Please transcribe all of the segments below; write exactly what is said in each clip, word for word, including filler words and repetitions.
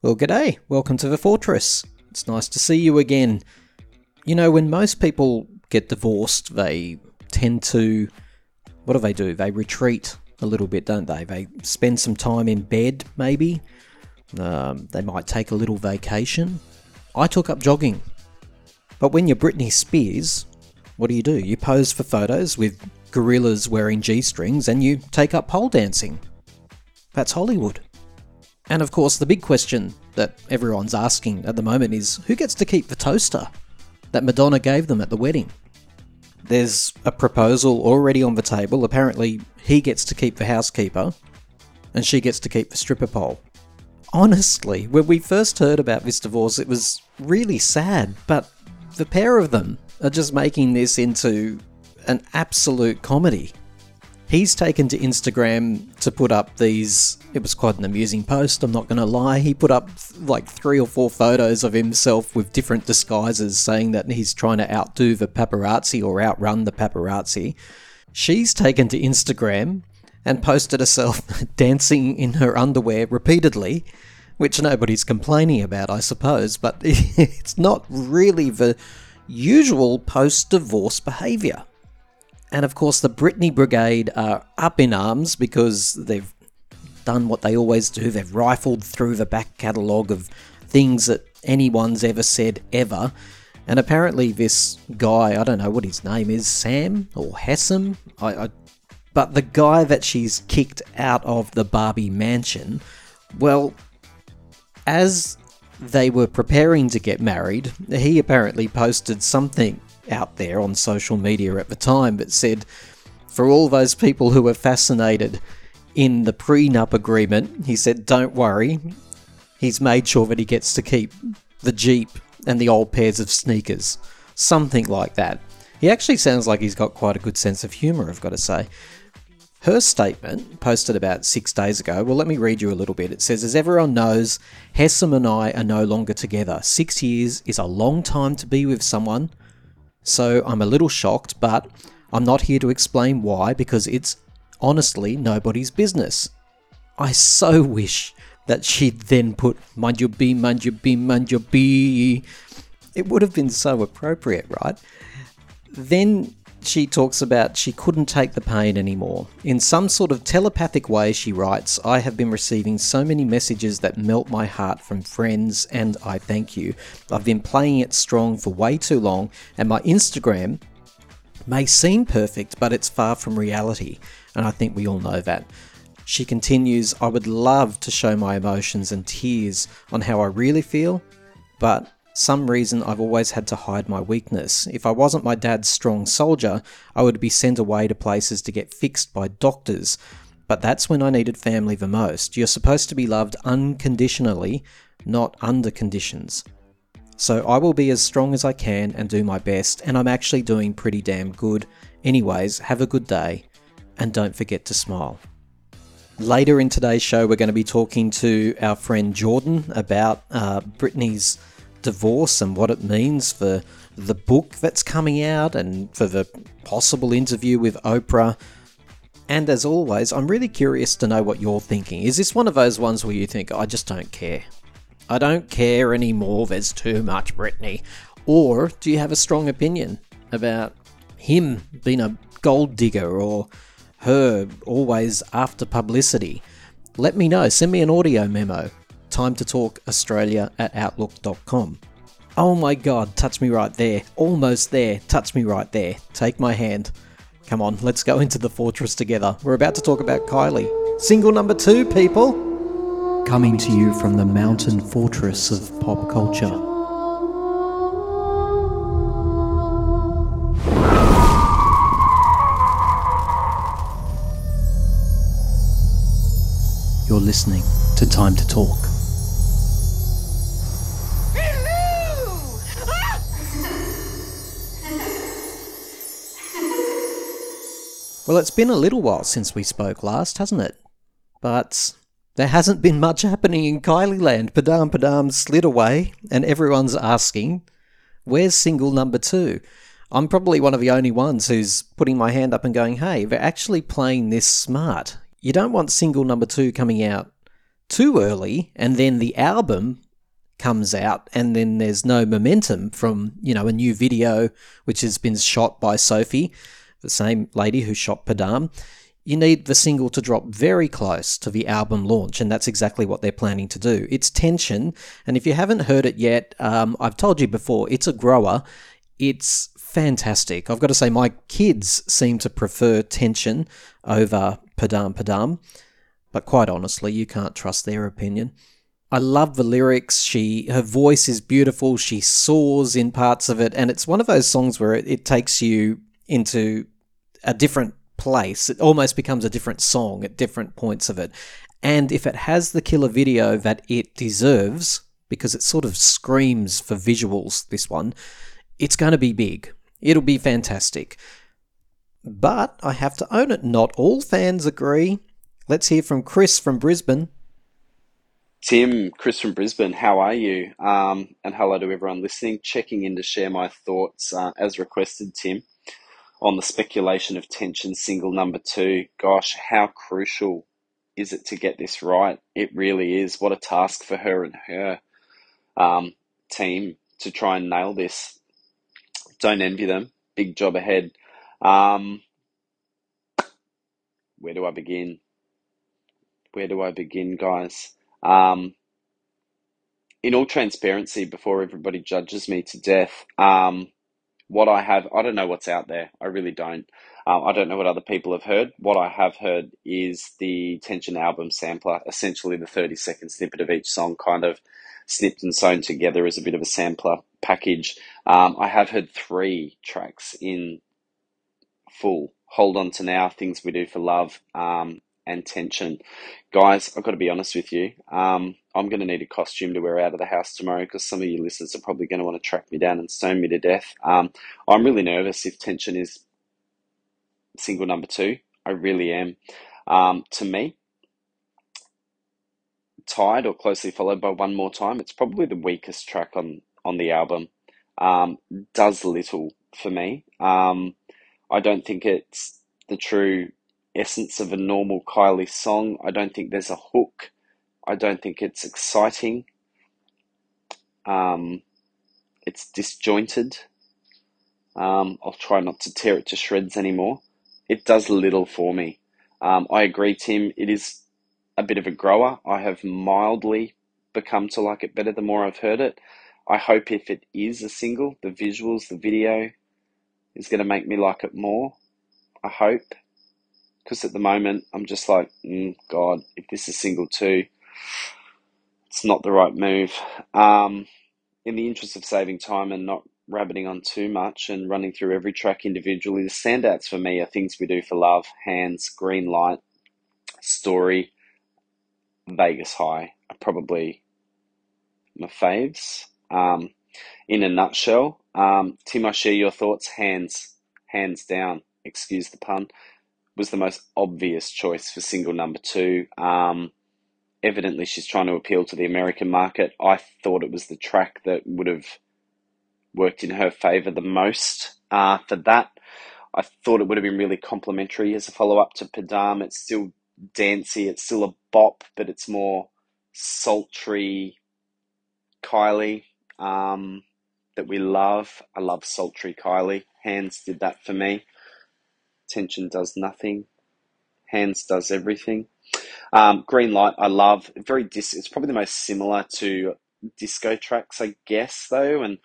Well, g'day, welcome to the Fortress. It's nice to see you again. You know, when most people get divorced, they tend to, what do they do? They retreat a little bit, don't they? They spend some time in bed, maybe. Um, they might take a little vacation. I took up jogging. But when you're Britney Spears, what do you do? You pose for photos with gorillas wearing G-strings and you take up pole dancing. That's Hollywood. And of course, the big question that everyone's asking at the moment is, who gets to keep the toaster that Madonna gave them at the wedding? There's a proposal already on the table. Apparently, he gets to keep the housekeeper, and she gets to keep the stripper pole. Honestly, when we first heard about this divorce, it was really sad, but the pair of them are just making this into an absolute comedy. He's taken to Instagram to put up these, it was quite an amusing post, I'm not going to lie. He put up like three or four photos of himself with different disguises, saying that he's trying to outdo the paparazzi or outrun the paparazzi. She's taken to Instagram and posted herself dancing in her underwear repeatedly, which nobody's complaining about, I suppose, but it's not really the usual post-divorce behaviour. And of course, the Britney Brigade are up in arms because they've done what they always do. They've rifled through the back catalogue of things that anyone's ever said ever. And apparently this guy, I don't know what his name is, Sam or Hesam, I, I, but the guy that she's kicked out of the Barbie mansion, well, as they were preparing to get married, he apparently posted something out there on social media at the time that said, for all those people who were fascinated in the prenup agreement, he said, don't worry, he's made sure that he gets to keep the Jeep and the old pairs of sneakers, something like that. He actually sounds like he's got quite a good sense of humour, I've got to say. Her statement, posted about six days ago, well, let me read you a little bit. It says, as everyone knows, Hesam and I are no longer together. Six years is a long time to be with someone. So I'm a little shocked, but I'm not here to explain why, because it's honestly nobody's business. I so wish that she'd then put mind your bee, mind your bee, mind your bee. It would have been so appropriate, right? Then she talks about she couldn't take the pain anymore. In some sort of telepathic way, she writes, I have been receiving so many messages that melt my heart from friends, and I thank you. I've been playing it strong for way too long, and my Instagram may seem perfect, but it's far from reality, and I think we all know that. She continues, I would love to show my emotions and tears on how I really feel, but some reason I've always had to hide my weakness. If I wasn't my dad's strong soldier, I would be sent away to places to get fixed by doctors. But that's when I needed family the most. You're supposed to be loved unconditionally, not under conditions. So I will be as strong as I can and do my best, and I'm actually doing pretty damn good. Anyways, have a good day, and don't forget to smile. Later in today's show, we're going to be talking to our friend Jordan about uh, Britney's divorce and what it means for the book that's coming out and for the possible interview with Oprah. And as always, I'm really curious to know what you're thinking. Is this one of those ones where you think, I just don't care? I don't care anymore, there's too much Britney. Or do you have a strong opinion about him being a gold digger or her always after publicity? Let me know. Send me an audio memo. Time to talk Australia at outlook dot com. Oh my god, touch me right there. Almost there. Touch me right there. Take my hand. Come on, let's go into the fortress together. We're about to talk about Kylie. Single number two, people. Coming to you from the mountain fortress of pop culture. You're listening to Time to Talk. Well, it's been a little while since we spoke last, hasn't it? But there hasn't been much happening in Kylie land. Padam Padam slid away, and everyone's asking, where's single number two? I'm probably one of the only ones who's putting my hand up and going, hey, they're actually playing this smart. You don't want single number two coming out too early, and then the album comes out, and then there's no momentum from, you know, a new video which has been shot by Sophie, the same lady who shot Padam. You need the single to drop very close to the album launch, and that's exactly what they're planning to do. It's Tension, and if you haven't heard it yet, um, I've told you before, it's a grower. It's fantastic. I've got to say, my kids seem to prefer Tension over Padam Padam, but quite honestly, you can't trust their opinion. I love the lyrics. She, her voice is beautiful. She soars in parts of it, and it's one of those songs where it, it takes you into a different place. It almost becomes a different song at different points of it. And if it has the killer video that it deserves, because it sort of screams for visuals, this one, it's going to be big. It'll be fantastic. But I have to own it, not all fans agree. Let's hear from Chris from Brisbane. Tim, Chris from Brisbane, how are you? Um, and hello to everyone listening, checking in to share my thoughts, uh, as requested, Tim, on the speculation of Tension single number two. Gosh, how crucial is it to get this right? It really is. What a task for her and her um, team to try and nail this. Don't envy them. Big job ahead. Um, where do I begin? Where do I begin, guys? Um, in all transparency, before everybody judges me to death, um, what I have, I don't know what's out there. I really don't. Um, I don't know what other people have heard. What I have heard is the Tension album sampler, essentially the thirty second snippet of each song kind of snipped and sewn together as a bit of a sampler package. Um, I have heard three tracks in full. Hold On To Now, Things We Do For Love, um, and Tension. Guys, I've got to be honest with you. Um, I'm going to need a costume to wear out of the house tomorrow because some of you listeners are probably going to want to track me down and stone me to death. Um, I'm really nervous if Tension is single number two. I really am. Um, to me, tied or closely followed by One More Time, it's probably the weakest track on, on the album. Um, does little for me. Um, I don't think it's the true essence of a normal Kylie song. I don't think there's a hook. I don't think it's exciting. Um, it's disjointed. Um, I'll try not to tear it to shreds anymore. It does little for me. Um, I agree, Tim. It is a bit of a grower. I have mildly become to like it better the more I've heard it. I hope if it is a single, the visuals, the video is going to make me like it more. I hope. Because at the moment, I'm just like, mm, God, if this is single two, it's not the right move. Um, in the interest of saving time and not rabbiting on too much and running through every track individually, the standouts for me are Things We Do For Love, Hands, Green Light, Story, Vegas High are probably my faves. Um, in a nutshell, um, Tim, I share your thoughts. Hands, hands down, excuse the pun, was the most obvious choice for single number two. Um, evidently, she's trying to appeal to the American market. I thought it was the track that would have worked in her favour the most uh, for that. I thought it would have been really complimentary as a follow-up to Padam. It's still dancey. It's still a bop, but it's more sultry Kylie um, that we love. I love sultry Kylie. Hands did that for me. Tension does nothing. Hands does everything. Um, Green Light, I love. Very dis- It's probably the most similar to disco tracks, I guess, though, and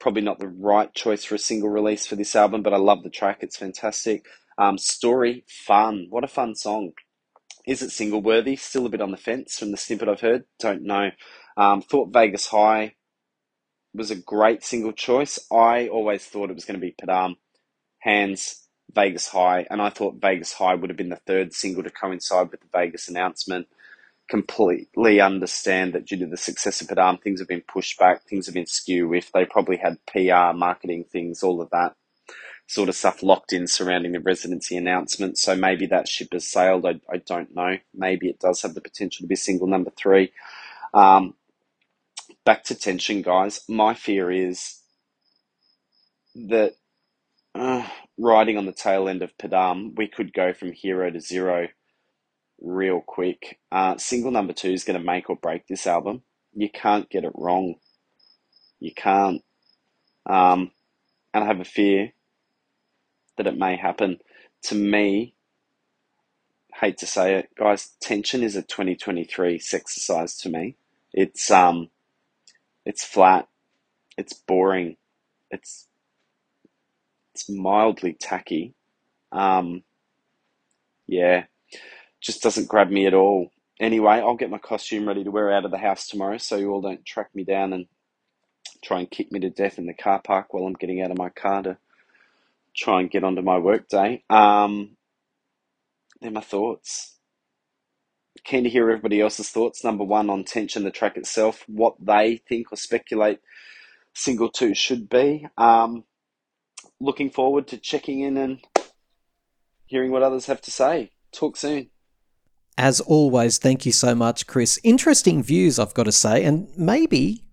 probably not the right choice for a single release for this album, but I love the track. It's fantastic. Um, story, fun. What a fun song. Is it single-worthy? Still a bit on the fence from the snippet I've heard. Don't know. Um, thought Vegas High was a great single choice. I always thought it was going to be Padam, Hands, Vegas High, and I thought Vegas High would have been the third single to coincide with the Vegas announcement. Completely understand that due to the success of Padam, things have been pushed back, things have been skew with. They probably had P R, marketing things, all of that sort of stuff locked in surrounding the residency announcement. So maybe that ship has sailed. I, I don't know. Maybe it does have the potential to be single number three. Um, back to Tension, guys. My fear is that Uh, riding on the tail end of Padam, we could go from hero to zero real quick. Uh, single number two is going to make or break this album. You can't get it wrong. You can't. Um, and I have a fear that it may happen. To me, hate to say it, guys, Tension is a twenty twenty-three sexercise to me. It's um, it's flat. It's boring. It's it's mildly tacky. Um, yeah, just doesn't grab me at all. Anyway, I'll get my costume ready to wear out of the house tomorrow so you all don't track me down and try and kick me to death in the car park while I'm getting out of my car to try and get onto my work day. Um, they're my thoughts. Keen to hear everybody else's thoughts. Number one on Tension, the track itself, what they think or speculate single two should be. Um, looking forward to checking in and hearing what others have to say. Talk soon. As always, thank you so much, Chris. Interesting views, I've got to say, and maybe,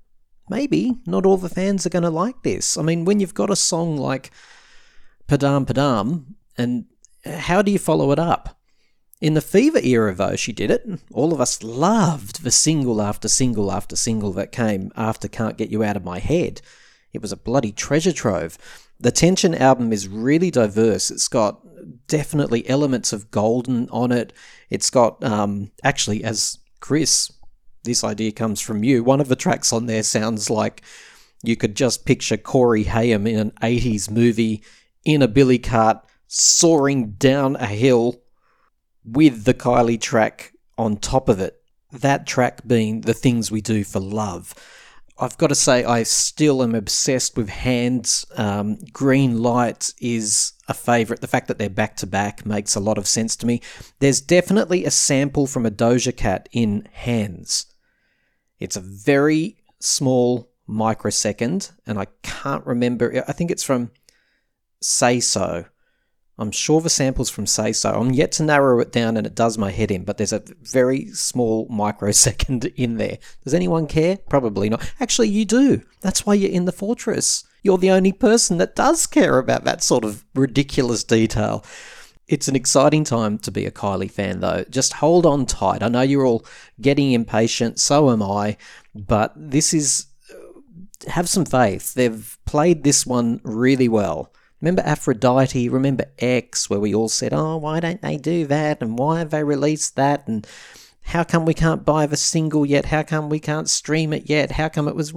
maybe not all the fans are going to like this. I mean, when you've got a song like Padam Padam, and how do you follow it up? In the Fever era, though, she did it. All of us loved the single after single after single that came after Can't Get You Out of My Head. It was a bloody treasure trove. The Tension album is really diverse. It's got definitely elements of Golden on it. It's got, um, actually, as Chris, this idea comes from you, one of the tracks on there sounds like you could just picture Corey Haim in an eighties movie in a billy cart soaring down a hill with the Kylie track on top of it. That track being The Things We Do for Love. I've got to say, I still am obsessed with Hands. Um, Green Light is a favourite. The fact that they're back-to-back makes a lot of sense to me. There's definitely a sample from a Doja Cat in Hands. It's a very small microsecond, and I can't remember. I think it's from Say So. I'm sure the sample's from Say So. I'm yet to narrow it down, and it does my head in, but there's a very small microsecond in there. Does anyone care? Probably not. Actually, you do. That's why you're in the fortress. You're the only person that does care about that sort of ridiculous detail. It's an exciting time to be a Kylie fan, though. Just hold on tight. I know you're all getting impatient. So am I. But this is... have some faith. They've played this one really well. Remember Aphrodite, remember X, where we all said, oh, why don't they do that, and why have they released that, and how come we can't buy the single yet, how come we can't stream it yet, how come it was...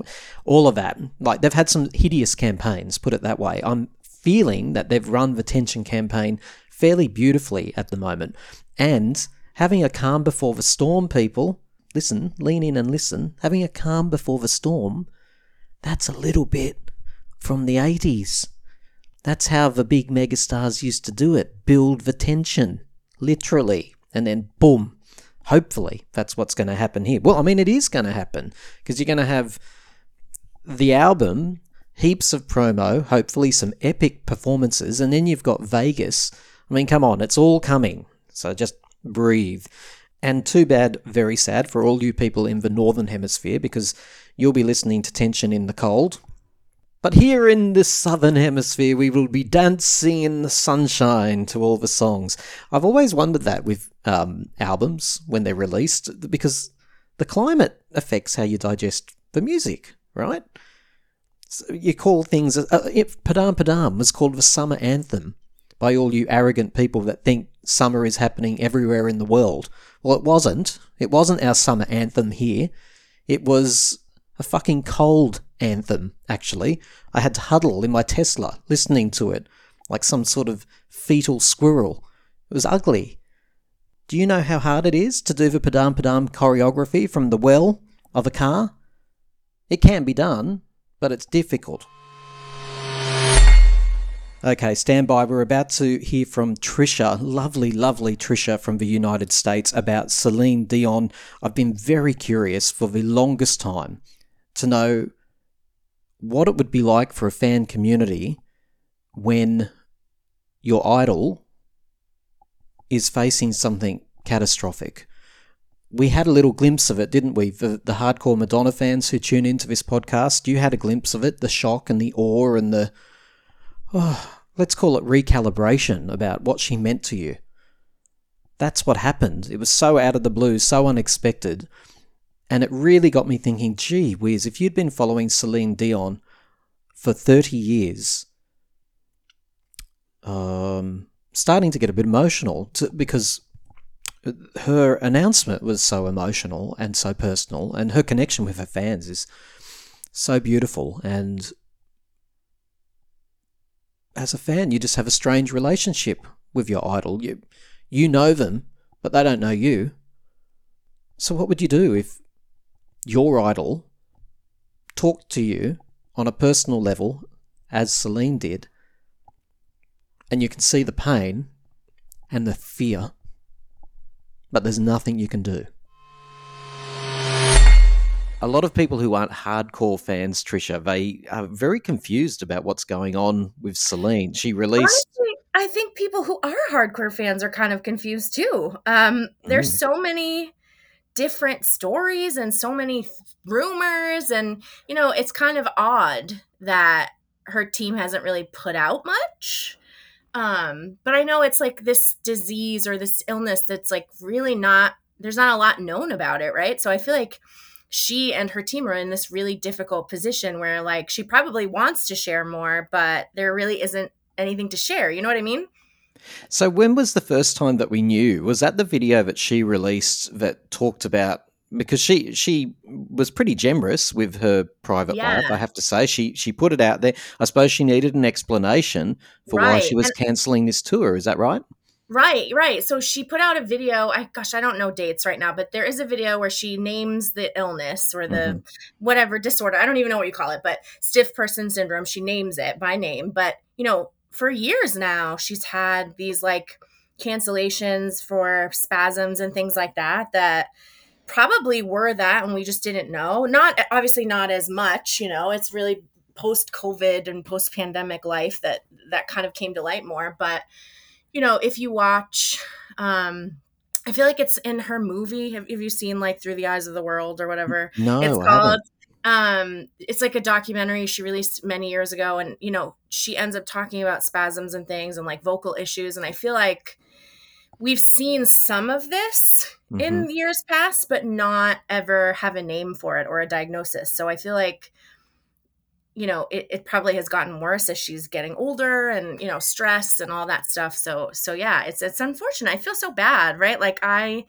all of that. Like, they've had some hideous campaigns, put it that way. I'm feeling that they've run the Tension campaign fairly beautifully at the moment. And having a calm before the storm, people, listen, lean in and listen, having a calm before the storm, that's a little bit from the eighties. That's how the big megastars used to do it. Build the tension, literally. And then boom, hopefully that's what's going to happen here. Well, I mean, it is going to happen because you're going to have the album, heaps of promo, hopefully some epic performances, and then you've got Vegas. I mean, come on, it's all coming. So just breathe. And too bad, very sad for all you people in the Northern Hemisphere, because you'll be listening to Tension in the cold. But here in the Southern Hemisphere, we will be dancing in the sunshine to all the songs. I've always wondered that with um, albums when they're released, because the climate affects how you digest the music, right? So you call things... Uh, if Padam Padam was called the summer anthem by all you arrogant people that think summer is happening everywhere in the world. Well, it wasn't. It wasn't our summer anthem here. It was a fucking cold anthem, actually. I had to huddle in my Tesla listening to it like some sort of fetal squirrel. It was ugly. Do you know how hard it is to do the Padam Padam choreography from the well of a car? It can be done, but it's difficult. Okay, stand by. We're about to hear from Trisha, lovely, lovely Trisha from the United States about Celine Dion. I've been very curious for the longest time to know what it would be like for a fan community when your idol is facing something catastrophic. We had a little glimpse of it, didn't we? The, the hardcore Madonna fans who tune into this podcast, you had a glimpse of it, the shock and the awe and the, oh, let's call it recalibration about what she meant to you. that's what happened. It was so out of the blue, so unexpected. And it really got me thinking, gee whiz, if you'd been following Celine Dion for thirty years, um, starting to get a bit emotional to, because her announcement was so emotional and so personal, and her connection with her fans is so beautiful. And as a fan, you just have a strange relationship with your idol. You, you know them, but they don't know you. So what would you do if your idol talked to you on a personal level, as Celine did, and you can see the pain and the fear, but there's nothing you can do? A lot of people who aren't hardcore fans, Trisha, they are very confused about what's going on with Celine. She released... Honestly, I think people who are hardcore fans are kind of confused too. Um, there's mm. so many different stories and so many rumors, and, you know, it's kind of odd that her team hasn't really put out much. Um, but I know it's like this disease or this illness that's like really not, there's not a lot known about it, right? So I feel like she and her team are in this really difficult position where, like, she probably wants to share more, but there really isn't anything to share. You know what I mean? So when was the first time that we knew? Was that the video that she released that talked about, because she she was pretty generous with her private yeah. life, I have to say. She she put it out there. I suppose she needed an explanation for right. why she was and, cancelling this tour. Is that right? Right, right. So she put out a video. I, gosh, I don't know dates right now, but there is a video where she names the illness or the mm-hmm. whatever disorder. I don't even know what you call it, but Stiff Person Syndrome. She names it by name. But, you know, for years now, she's had these like cancellations for spasms and things like that, that probably were that, and we just didn't know. Not obviously not as much, you know, it's really post COVID and post pandemic life that that kind of came to light more. But, you know, if you watch, um, I feel like it's in her movie. Have, have you seen like Through the Eyes of the World or whatever? No, it's called. I haven't. Um, it's like a documentary she released many years ago, and, you know, she ends up talking about spasms and things and like vocal issues. And I feel like we've seen some of this mm-hmm. in years past, but not ever have a name for it or a diagnosis. So I feel like, you know, it, it probably has gotten worse as she's getting older and, you know, stress and all that stuff. So, so yeah, it's, it's unfortunate. I feel so bad, right? Like I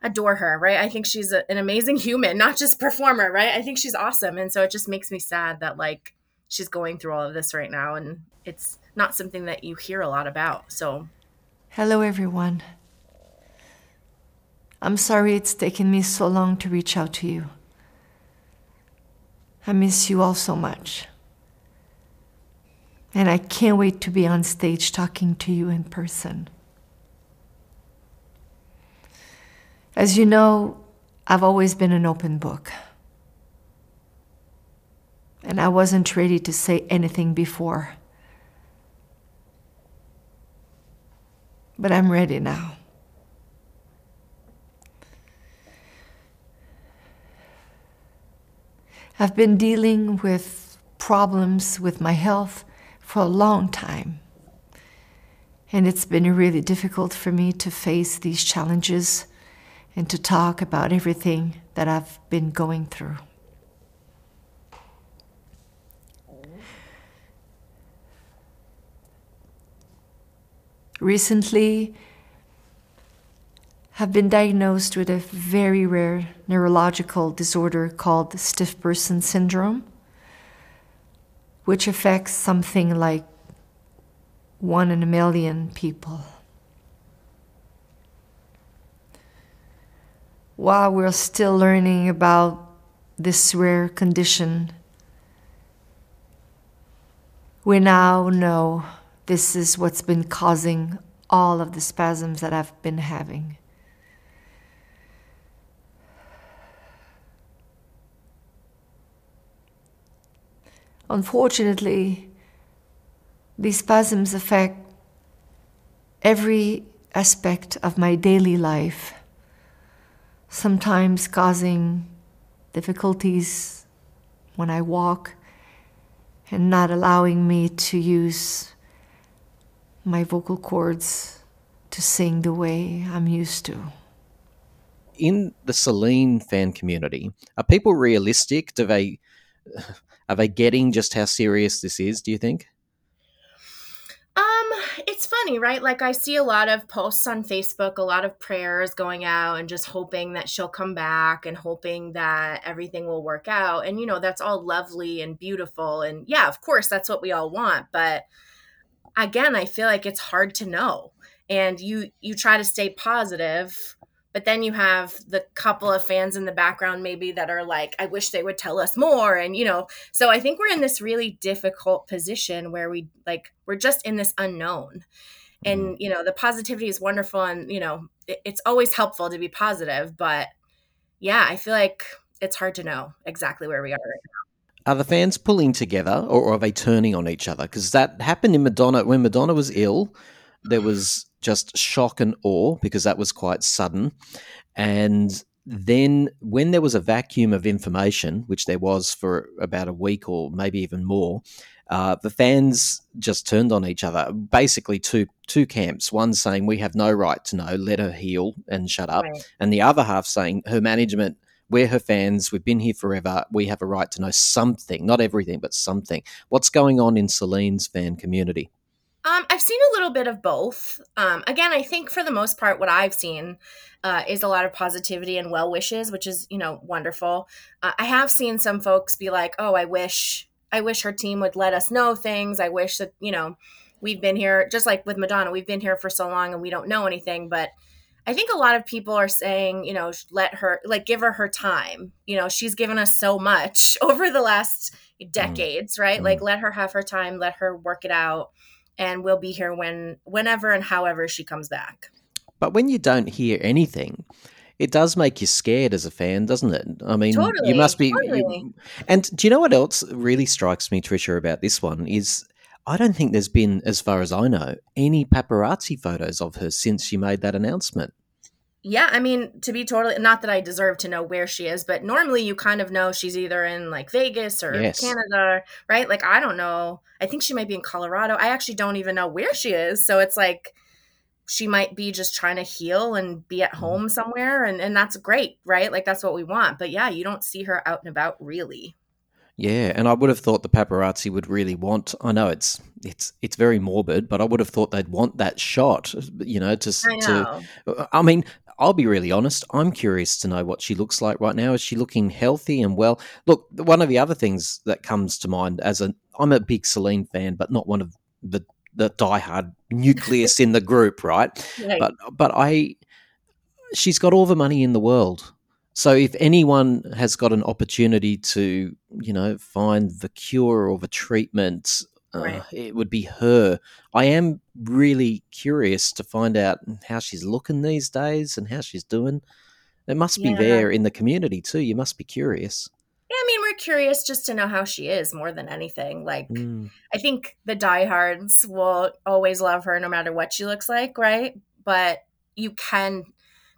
adore her, right? I think she's a, an amazing human, not just performer, right? I think she's awesome. And so it just makes me sad that like she's going through all of this right now, and it's not something that you hear a lot about. So hello everyone. I'm sorry it's taken me so long to reach out to you. I miss you all so much. And I can't wait to be on stage talking to you in person. As you know, I've always been an open book. And I wasn't ready to say anything before. But I'm ready now. I've been dealing with problems with my health for a long time. And it's been really difficult for me to face these challenges and to talk about everything that I've been going through. Recently, I've been diagnosed with a very rare neurological disorder called Stiff Person Syndrome, which affects something like one in a million people. While we're still learning about this rare condition, we now know this is what's been causing all of the spasms that I've been having. Unfortunately, these spasms affect every aspect of my daily life, sometimes causing difficulties when I walk and not allowing me to use my vocal cords to sing the way I'm used to. In the Celine fan community, are people realistic? Do they, are they getting just how serious this is, do you think? Um, it's funny, right? Like, I see a lot of posts on Facebook, a lot of prayers going out and just hoping that she'll come back and hoping that everything will work out. And, you know, that's all lovely and beautiful. And yeah, of course, that's what we all want. But again, I feel like it's hard to know. And you, you try to stay positive, but then you have the couple of fans in the background maybe that are like, I wish they would tell us more. And, you know, so I think we're in this really difficult position where we like, we're just in this unknown. And, you know, the positivity is wonderful. And, you know, it, it's always helpful to be positive. But yeah, I feel like it's hard to know exactly where we are right now. Are the fans pulling together, or are they turning on each other? Because that happened in Madonna. When Madonna was ill, there was just shock and awe because that was quite sudden. And then when there was a vacuum of information, which there was for about a week or maybe even more, uh, the fans just turned on each other, basically two two camps, one saying we have no right to know, let her heal and shut up, right. And the other half saying her management, we're her fans, we've been here forever, we have a right to know something, not everything but something. What's going on in Celine's fan community? Um, I've seen a little bit of both. Um, again, I think for the most part, what I've seen uh, is a lot of positivity and well wishes, which is, you know, wonderful. Uh, I have seen some folks be like, "Oh, I wish, I wish her team would let us know things. I wish that, you know, we've been here." Just like with Madonna, we've been here for so long and we don't know anything. But I think a lot of people are saying, you know, let her, like, give her her time. You know, she's given us so much over the last decades, right? Mm-hmm. Like, let her have her time, let her work it out. And we'll be here when, whenever and however she comes back. But when you don't hear anything, it does make you scared as a fan, doesn't it? I mean, totally, you must be. Totally. You, and do you know what else really strikes me, Trisha, about this one is I don't think there's been, as far as I know, any paparazzi photos of her since she made that announcement. Yeah, I mean, to be totally, not that I deserve to know where she is, but normally you kind of know she's either in like Vegas or yes. Canada, right? Like, I don't know. I think she might be in Colorado. I actually don't even know where she is. So it's like she might be just trying to heal and be at home somewhere. And, and that's great, right? Like, that's what we want. But yeah, you don't see her out and about really. Yeah, and I would have thought the paparazzi would really want, I know it's it's it's very morbid, but I would have thought they'd want that shot, you know, to, I know. to I mean, I'll be really honest, I'm curious to know what she looks like right now. Is she looking healthy and well? Look, one of the other things that comes to mind as a, I'm a big Celine fan, but not one of the, the diehard nucleus in the group, right? right? But but I, she's got all the money in the world. So if anyone has got an opportunity to, you know, find the cure or the treatment, right. uh, it would be her. I am really curious to find out how she's looking these days and how she's doing. It must yeah. be there in the community too. You must be curious. Yeah, I mean, we're curious just to know how she is more than anything. Like, mm. I think the diehards will always love her no matter what she looks like, right? But you can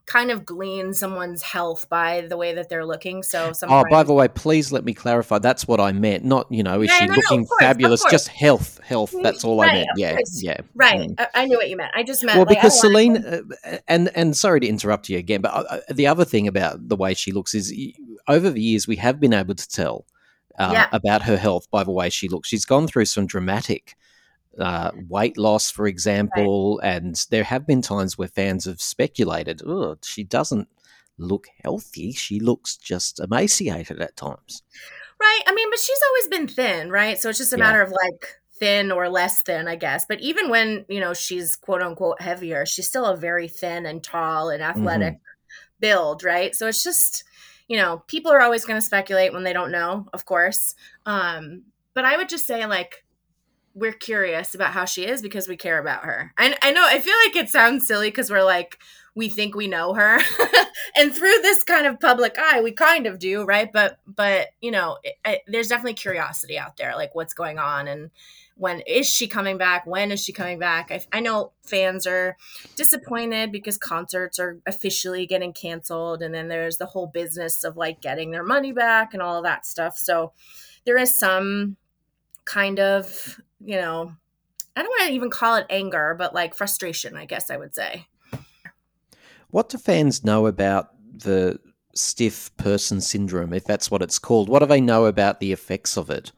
kind of glean someone's health by the way that they're looking. So, sometimes- oh, by the way, please let me clarify. That's what I meant. Not, you know, is yeah, she no, looking no, course, fabulous? Just health, health. That's all right, I meant. Yeah, yeah. Right. Mm. I knew what you meant. I just meant. Well, like, because Celine, to- uh, and and sorry to interrupt you again, but uh, the other thing about the way she looks is, over the years we have been able to tell uh, yeah. about her health by the way she looks. She's gone through some dramatic. Uh, weight loss, for example, right. And there have been times where fans have speculated, oh, she doesn't look healthy. She looks just emaciated at times. Right. I mean, but she's always been thin, right? So it's just a yeah. matter of like thin or less thin, I guess. But even when, you know, she's quote unquote heavier, she's still a very thin and tall and athletic mm-hmm. build, right? So it's just, you know, people are always going to speculate when they don't know, of course. Um, but I would just say like, we're curious about how she is because we care about her. I, I know, I feel like it sounds silly because we're like, we think we know her. And through this kind of public eye, we kind of do, right? But, but you know, it, I, there's definitely curiosity out there, like what's going on and when is she coming back? When is she coming back? I, I know fans are disappointed because concerts are officially getting canceled. And then there's the whole business of like getting their money back and all of that stuff. So there is some kind of, you know, I don't want to even call it anger, but like frustration, I guess I would say. What do fans know about the Stiff Person Syndrome, if that's what it's called? What do they know about the effects of it?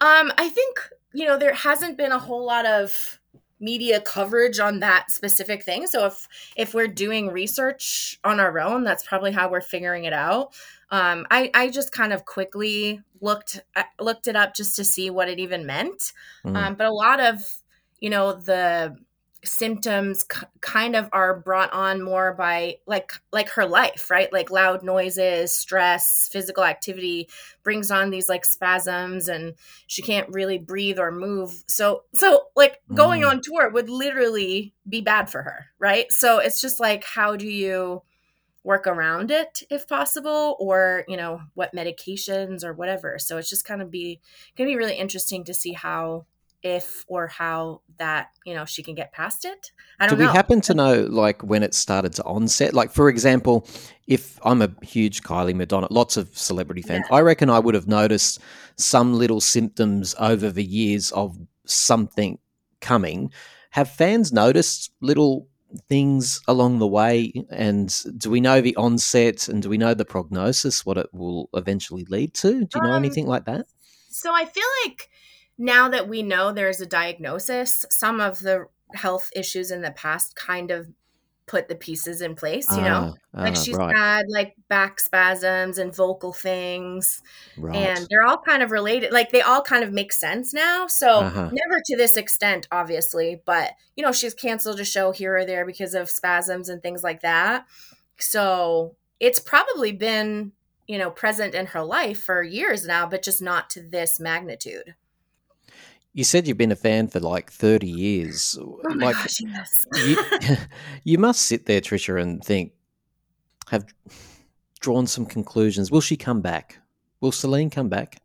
Um, I think, you know, there hasn't been a whole lot of media coverage on that specific thing. So if if we're doing research on our own, that's probably how we're figuring it out. Um, I, I just kind of quickly looked looked it up just to see what it even meant. Mm. Um, but a lot of, you know, the symptoms c- kind of are brought on more by like like her life, right? Like loud noises, stress, physical activity brings on these like spasms, and she can't really breathe or move. So so like going mm. on tour would literally be bad for her, right? So it's just like, how do you work around it if possible, or, you know, what medications or whatever. So it's just kind of be going to be really interesting to see how, if, or how that, you know, she can get past it. I don't know. Do we happen to know like when it started to onset? Like, for example, if I'm a huge Kylie, Madonna, lots of celebrity fans, yeah. I reckon I would have noticed some little symptoms over the years of something coming. Have fans noticed little things along the way, and do we know the onset, and do we know the prognosis, what it will eventually lead to? Do you know um, anything like that? So I feel like now that we know there's a diagnosis, some of the health issues in the past kind of put the pieces in place, you know, uh, like she's right. had like back spasms and vocal things, right. and they're all kind of related. Like they all kind of make sense now. So uh-huh. never to this extent, obviously, but you know, she's canceled a show here or there because of spasms and things like that. So it's probably been, you know, present in her life for years now, but just not to this magnitude. You said you've been a fan for like thirty years. Oh my like, gosh, yes. you, you must sit there, Trisha, and think, have drawn some conclusions. Will she come back? Will Celine come back?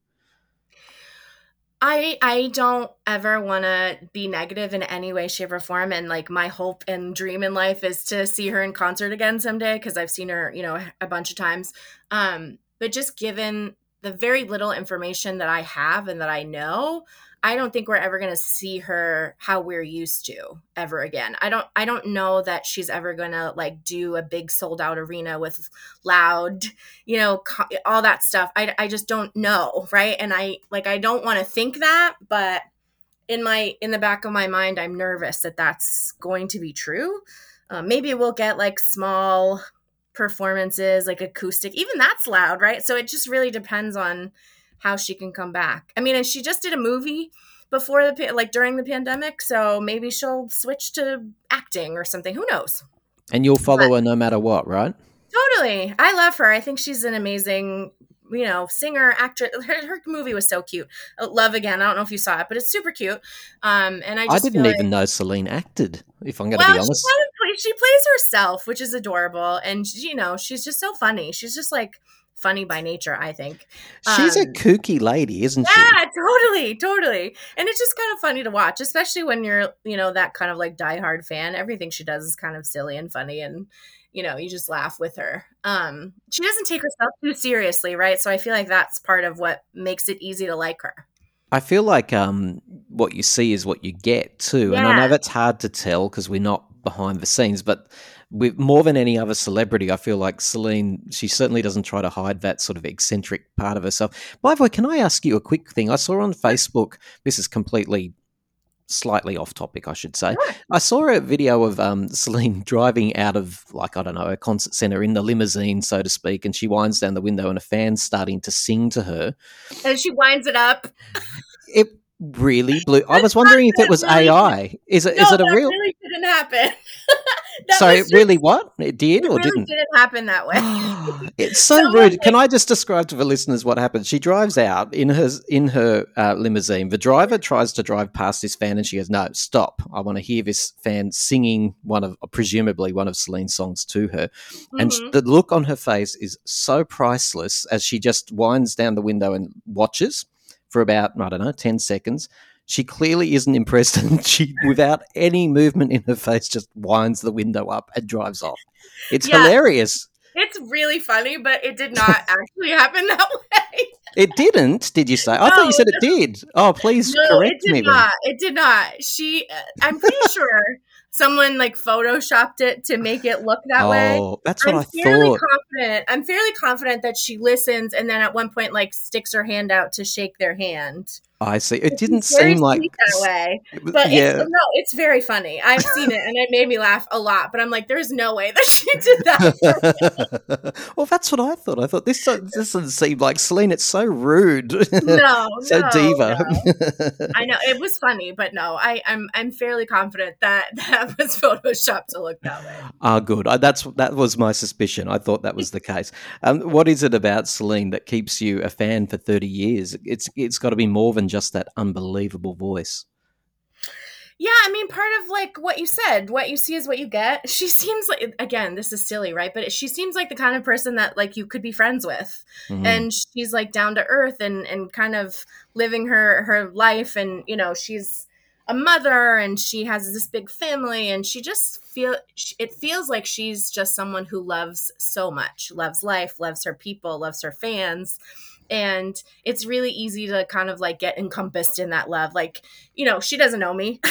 I I don't ever want to be negative in any way, shape, or form. And like my hope and dream in life is to see her in concert again someday, because I've seen her, you know, a bunch of times. Um, but just given the very little information that I have and that I know, I don't think we're ever going to see her how we're used to ever again. I don't I don't know that she's ever going to like do a big sold out arena with loud, you know, co- all that stuff. I, I just don't know, right? And I like I don't want to think that, but in my in the back of my mind, I'm nervous that that's going to be true. Uh, maybe we'll get like small performances, like acoustic. Even that's loud, right? So it just really depends on how she can come back. I mean, and she just did a movie before the, like during the pandemic. So maybe she'll switch to acting or something. Who knows? And you'll follow but, her no matter what, right? Totally. I love her. I think she's an amazing, you know, singer, actress. Her, her movie was so cute. Love Again. I don't know if you saw it, but it's super cute. Um, and I just I didn't even like, know Celine acted, if I'm going to well, be honest. She, play, she plays herself, which is adorable. And, you know, she's just so funny. She's just like, funny by nature, I think. She's um, a kooky lady, isn't she? Yeah, totally, totally. And it's just kind of funny to watch, especially when you're, you know, that kind of like diehard fan. Everything she does is kind of silly and funny, and, you know, you just laugh with her. Um, she doesn't take herself too seriously, right? So I feel like that's part of what makes it easy to like her. I feel like um, what you see is what you get too. Yeah. And I know that's hard to tell because we're not behind the scenes, but with more than any other celebrity, I feel like Celine, she certainly doesn't try to hide that sort of eccentric part of herself. By the way, can I ask you a quick thing? I saw on Facebook, this is completely, slightly off topic, I should say. I saw a video of um, Celine driving out of, like, I don't know, a concert centre in the limousine, so to speak, and she winds down the window and a fan's starting to sing to her. And she winds it up. It really blew. I was wondering if it was A I. Is it? No, is it a real? That really didn't happen. So it really what? It did it or really didn't? It didn't happen that way. It's so Someone rude. Did. Can I just describe to the listeners what happened? She drives out in her in her uh, limousine. The driver tries to drive past this fan, and she goes, "No, stop! I want to hear this fan singing one of presumably one of Celine's songs to her." Mm-hmm. And the look on her face is so priceless as she just winds down the window and watches for about, I don't know, ten seconds. She clearly isn't impressed, and she, without any movement in her face, just winds the window up and drives off. It's yeah. hilarious. It's really funny, but it did not actually happen that way. It didn't, did you say? I no, thought you said it did. Oh, please no, correct me. No, it did me not. Then. It did not. She, I'm pretty sure someone like photoshopped it to make it look that oh, way. Oh, that's what I'm I fairly thought. Confident, I'm fairly confident that she listens and then at one point like sticks her hand out to shake their hand. I see. It didn't it's seem like that way, but yeah. it's, no, it's very funny. I've seen it and it made me laugh a lot. But I'm like, there's no way that she did that. Well, that's what I thought. I thought this this doesn't seem like Celine. It's so rude. No, so no, diva. No. I know it was funny, but no, I, I'm I'm fairly confident that that was photoshopped to look that way. Ah, good. I, that's that was my suspicion. I thought that was the case. Um, what is it about Celine that keeps you a fan for thirty years? It's it's got to be more than just that unbelievable voice. Yeah, I mean, part of like what you said, what you see is what you get. She seems like, again, this is silly, right? But she seems like the kind of person that like you could be friends with. Mm-hmm. And she's like down to earth and and kind of living her her life, and you know, she's a mother and she has this big family, and she just feel it feels like she's just someone who loves so much, loves life, loves her people, loves her fans. And it's really easy to kind of like get encompassed in that love. Like, you know, she doesn't know me.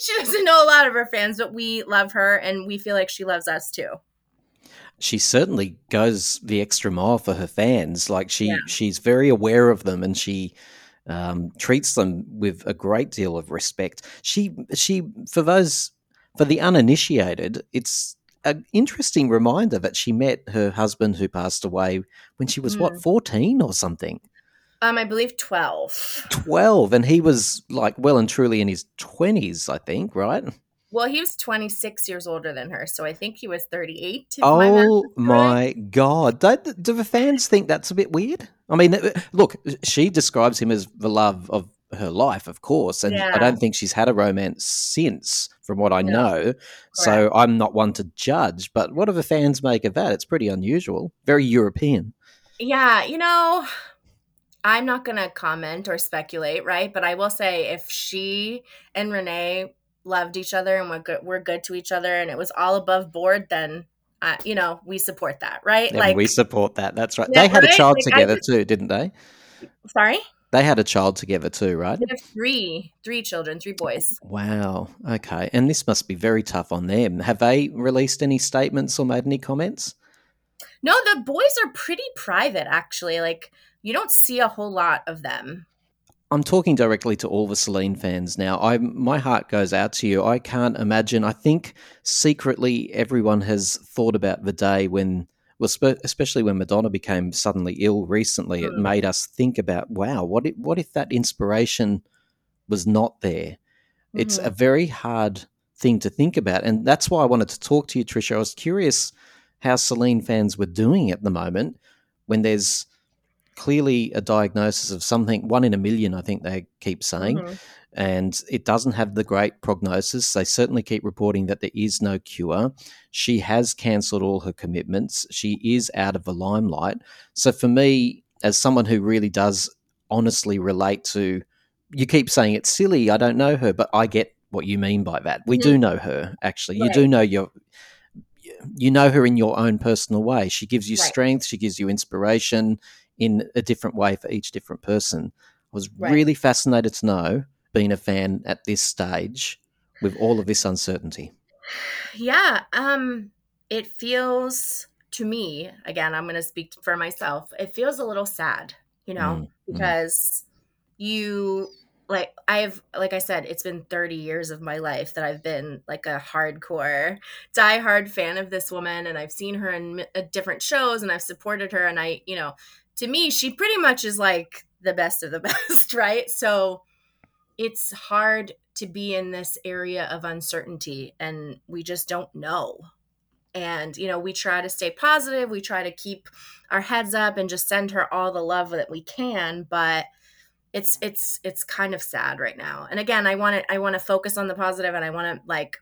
She doesn't know a lot of her fans, but we love her and we feel like she loves us too. She certainly goes the extra mile for her fans. Like she, yeah. she's very aware of them, and she um, treats them with a great deal of respect. She, she, for those, for the uninitiated, it's, an interesting reminder that she met her husband who passed away when she was, mm. what, fourteen or something? Um, I believe twelve. twelve, and he was like well and truly in his twenties, I think, right? Well, he was twenty-six years older than her, so I think he was thirty-eight. Oh, my God. Do, do the fans think that's a bit weird? I mean, look, she describes him as the love of her life, of course, and yeah. I don't think she's had a romance since, from what I no. know. Correct. So I'm not one to judge, but what do the fans make of that? It's pretty unusual, very European. Yeah, you know, I'm not going to comment or speculate, right? But I will say, if she and Renee loved each other and were good, were good to each other, and it was all above board, then uh, you know, we support that, right? Yeah, like we support that. That's right. Yeah, they had right? a child like, together just, too, didn't they? Sorry. They had a child together too, right? They have three, three children, three boys. Wow. Okay. And this must be very tough on them. Have they released any statements or made any comments? No, the boys are pretty private, actually. Like, you don't see a whole lot of them. I'm talking directly to all the Celine fans now. I, my heart goes out to you. I can't imagine. I think secretly everyone has thought about the day when... Well, sp- especially when Madonna became suddenly ill recently, it made us think about, wow, what if, what if that inspiration was not there? Mm-hmm. It's a very hard thing to think about, and that's why I wanted to talk to you, Trisha. I was curious how Celine fans were doing at the moment when there's clearly a diagnosis of something, one in a million, I think they keep saying, mm-hmm. and it doesn't have the great prognosis. They certainly keep reporting that there is no cure. She has cancelled all her commitments. She is out of the limelight. So for me, as someone who really does honestly relate to, you keep saying it's silly, I don't know her, but I get what you mean by that. We mm-hmm. do know her, actually. Right. You do know your... You know her in your own personal way. She gives you right. strength. She gives you inspiration in a different way for each different person. I was right. really fascinated to know, being a fan at this stage with all of this uncertainty. Yeah. Um, it feels to me, again, I'm going to speak for myself, it feels a little sad, you know, mm, because mm. you like, I've, like I said, it's been thirty years of my life that I've been like a hardcore, diehard fan of this woman. And I've seen her in uh, different shows, and I've supported her. And I, you know, to me, she pretty much is like the best of the best, right? So it's hard to be in this area of uncertainty, and we just don't know. And, you know, we try to stay positive. We try to keep our heads up and just send her all the love that we can. But it's, it's, it's kind of sad right now. And again, I want to, I want to focus on the positive, and I want to like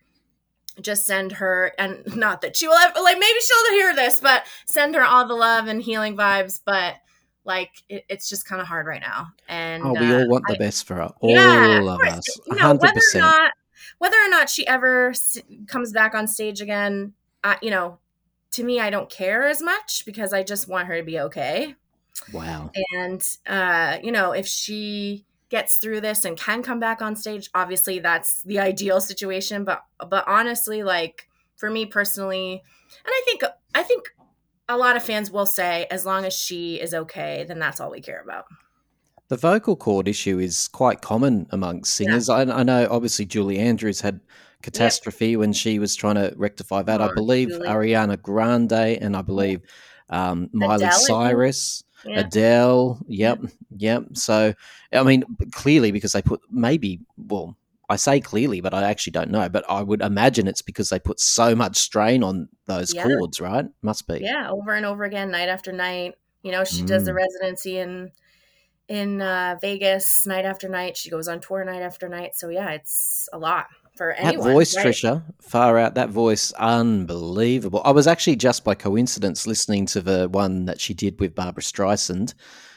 just send her, and not that she will ever, like maybe she'll hear this, but send her all the love and healing vibes. But like, it, it's just kind of hard right now. And oh, we uh, all want the I, best for her. All yeah, of course. Us. You know, one hundred percent. Whether or not, whether or not she ever s- comes back on stage again, uh, you know, to me, I don't care as much, because I just want her to be okay. Wow. And, uh, you know, if she gets through this and can come back on stage, obviously that's the ideal situation. But, but honestly, like for me personally, and I think, I think a lot of fans will say, as long as she is okay, then that's all we care about. The vocal cord issue is quite common amongst singers. Yeah. I, I know, obviously, Julie Andrews had catastrophe yep. when she was trying to rectify that. Oh, I believe Julie. Ariana Grande and I believe um, Miley Cyrus, yeah. Adele. Yep, yep. So, I mean, clearly because they put maybe, well, I say clearly, but I actually don't know. But I would imagine it's because they put so much strain on those yeah. cords, right? Must be. Yeah, over and over again, night after night. You know, she mm. does the residency in – in uh, Vegas night after night. She goes on tour night after night. So, yeah, it's a lot for anyone. That voice, right? Trisha, far out, that voice, unbelievable. I was actually just by coincidence listening to the one that she did with Barbra Streisand.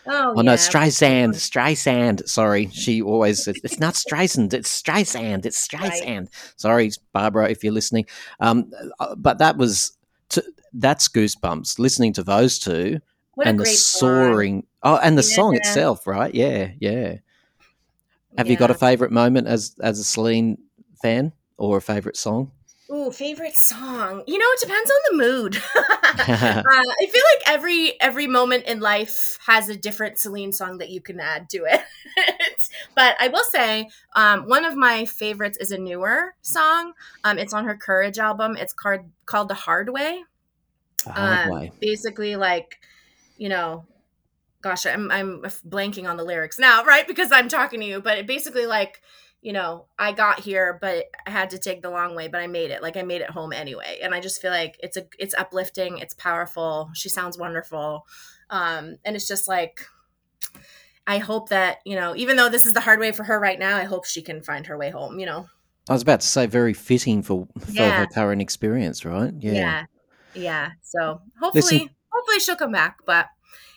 Oh, oh yeah. no, Streisand, Streisand. Sorry, she always says, it's not Streisand, it's Streisand, it's Streisand. Right. Sorry, Barbra, if you're listening. Um, but that was, t- that's goosebumps, listening to those two. What and a great the soaring, song. oh, and the yeah. song itself, right? Yeah, yeah. Have yeah. you got a favorite moment as as a Celine fan, or a favorite song? Ooh, favorite song. You know, it depends on the mood. uh, I feel like every every moment in life has a different Celine song that you can add to it. But I will say, um, one of my favorites is a newer song. Um, it's on her Courage album. It's called called The Hard Way. The Hard um, Way. Basically, like. you know, gosh, I'm I'm blanking on the lyrics now, right? Because I'm talking to you, but it basically like, you know, I got here, but I had to take the long way, but I made it. Like I made it home anyway. And I just feel like it's a, it's uplifting. It's powerful. She sounds wonderful. Um, and it's just like, I hope that, you know, even though this is the hard way for her right now, I hope she can find her way home, you know? I was about to say very fitting for, for yeah. her current experience, right? Yeah. Yeah. yeah. So hopefully... Listen- Hopefully she'll come back, but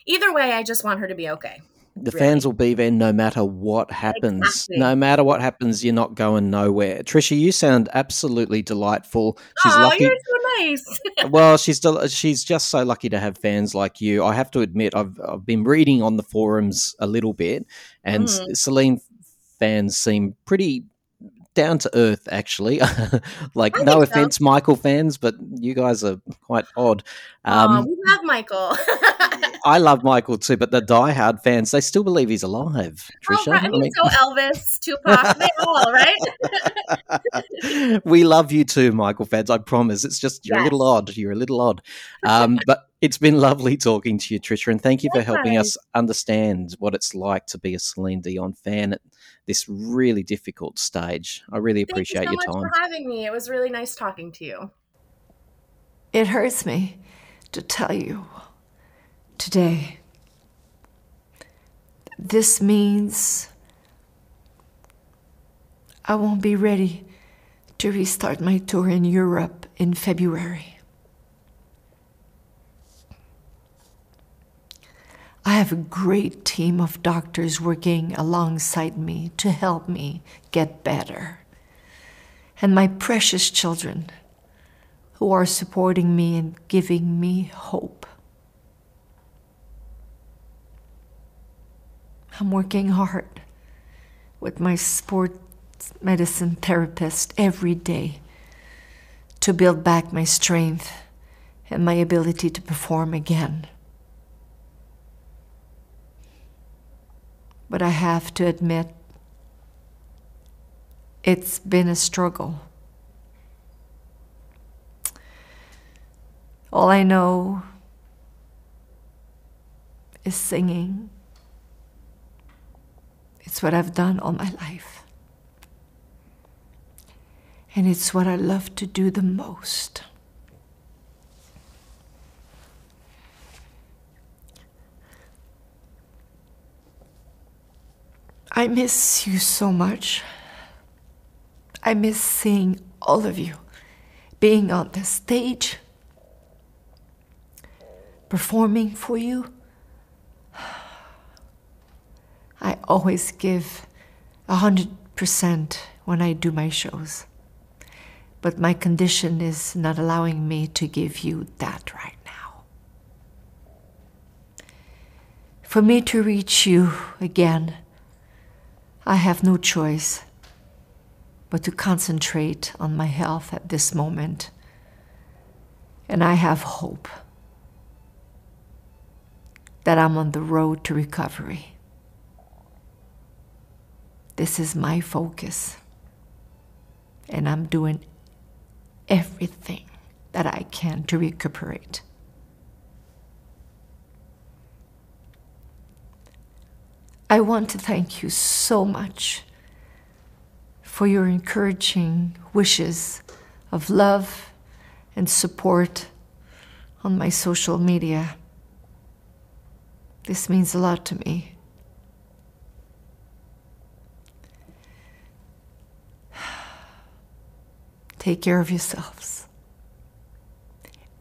either way, I just want her to be okay. The really. fans will be there no matter what happens. Exactly. No matter what happens, you're not going nowhere. Trisha, you sound absolutely delightful. She's oh, lucky. You're so nice. Well, she's del- she's just so lucky to have fans like you. I have to admit, I've I've been reading on the forums a little bit, and mm. Celine fans seem pretty down to earth, actually. Like, I no offense, so. Michael fans, but you guys are quite odd. Um, oh, we love Michael. I love Michael too, but the diehard fans, they still believe he's alive. Trisha, oh, right. I mean, I mean, so Elvis, Tupac, they all, right? We love you too, Michael fans. I promise. It's just you're yes. a little odd. You're a little odd, um, but. It's been lovely talking to you, Trisha, and thank you for helping us understand what it's like to be a Celine Dion fan at this really difficult stage. I really appreciate your time. Thank you so much for having me. It was really nice talking to you. It hurts me to tell you today. This means I won't be ready to restart my tour in Europe in February. I have a great team of doctors working alongside me to help me get better. And my precious children who are supporting me and giving me hope. I'm working hard with my sports medicine therapist every day to build back my strength and my ability to perform again. But I have to admit, it's been a struggle. All I know is singing. It's what I've done all my life. And it's what I love to do the most. I miss you so much. I miss seeing all of you, being on the stage, performing for you. I always give one hundred percent when I do my shows, but my condition is not allowing me to give you that right now. For me to reach you again, I have no choice but to concentrate on my health at this moment. And I have hope that I'm on the road to recovery. This is my focus, and I'm doing everything that I can to recuperate. I want to thank you so much for your encouraging wishes of love and support on my social media. This means a lot to me. Take care of yourselves.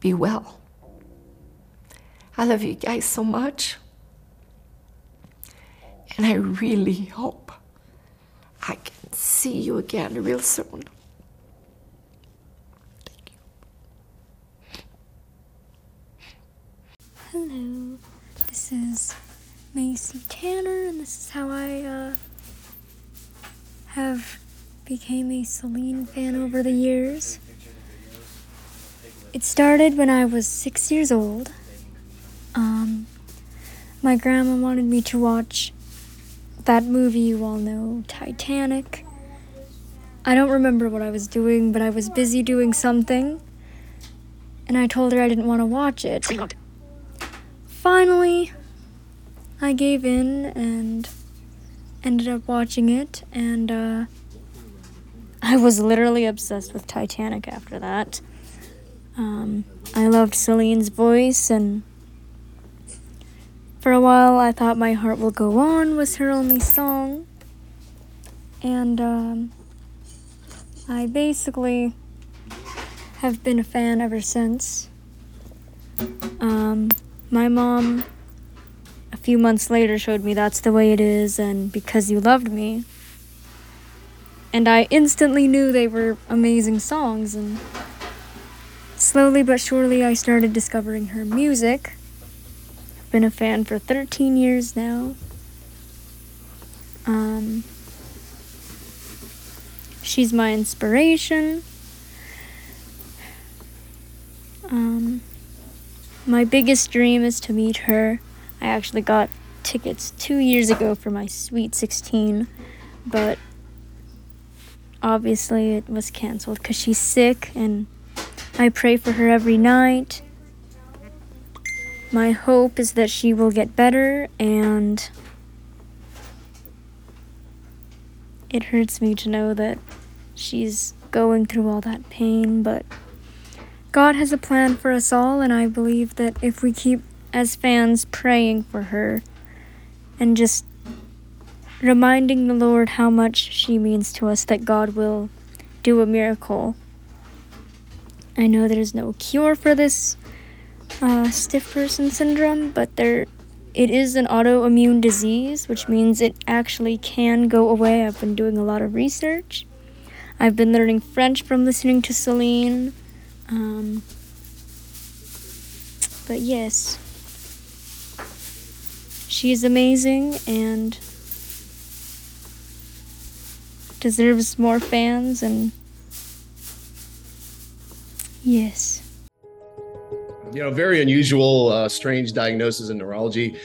Be well. I love you guys so much. And I really hope I can see you again real soon. Thank you. Hello, this is Macy Tanner, and this is how I uh, have became a Celine fan over the years. It started when I was six years old. Um, my grandma wanted me to watch that movie you all know, Titanic. I don't remember what I was doing, but I was busy doing something, and I told her I didn't want to watch it. Finally, I gave in and ended up watching it, and uh, I was literally obsessed with Titanic after that. Um, I loved Celine's voice, and for a while, I thought "My Heart Will Go On" was her only song. And um, I basically have been a fan ever since. Um, my mom, a few months later, showed me "That's the Way It Is" and "Because You Loved Me." And I instantly knew they were amazing songs. And slowly but surely, I started discovering her music. Been a fan for thirteen years now. Um, she's my inspiration. Um, my biggest dream is to meet her. I actually got tickets two years ago for my Sweet sixteen, but obviously it was canceled because she's sick, and I pray for her every night. My hope is that she will get better, and it hurts me to know that she's going through all that pain, but God has a plan for us all, and I believe that if we keep, as fans, praying for her and just reminding the Lord how much she means to us, that God will do a miracle. I know there's no cure for this Uh, stiff person syndrome, but there it is an autoimmune disease, which means it actually can go away. I've been doing a lot of research. I've been learning French from listening to Celine. Um, but yes, she's amazing and deserves more fans, and yes. You know, very unusual, uh, strange diagnosis in neurology.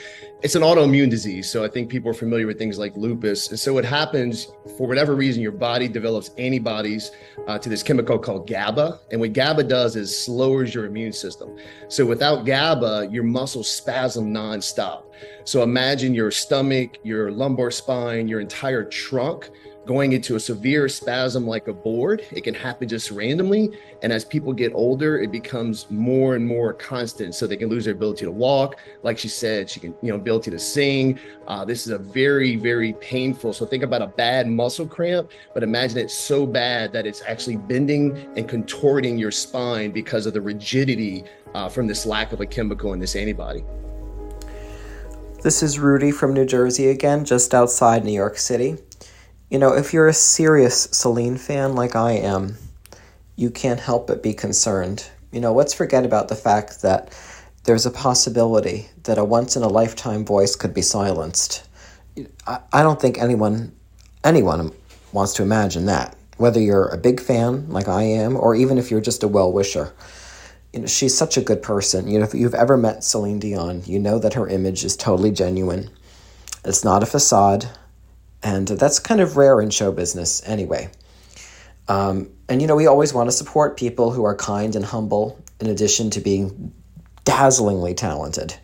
It's an autoimmune disease, so I think people are familiar with things like lupus. And so it happens, for whatever reason, your body develops antibodies uh, to this chemical called GABA. And what GABA does is slows your immune system. So without GABA, your muscles spasm nonstop. So imagine your stomach, your lumbar spine, your entire trunk going into a severe spasm like a board. It can happen just randomly. And as people get older, it becomes more and more constant. So they can lose their ability to walk. Like she said, she can, you know, ability to sing. Uh, this is a very, very painful. So think about a bad muscle cramp, but imagine it's so bad that it's actually bending and contorting your spine because of the rigidity uh, from this lack of a chemical in this antibody. This is Rudy from New Jersey again, just outside New York City. You know, if you're a serious Celine fan like I am, you can't help but be concerned. You know, let's forget about the fact that there's a possibility that a once-in-a-lifetime voice could be silenced. I, I don't think anyone anyone wants to imagine that, whether you're a big fan like I am, or even if you're just a well-wisher. You know, she's such a good person. You know, if you've ever met Celine Dion, you know that her image is totally genuine. It's not a facade, and that's kind of rare in show business anyway. Um, and, you know, we always want to support people who are kind and humble in addition to being dazzlingly talented.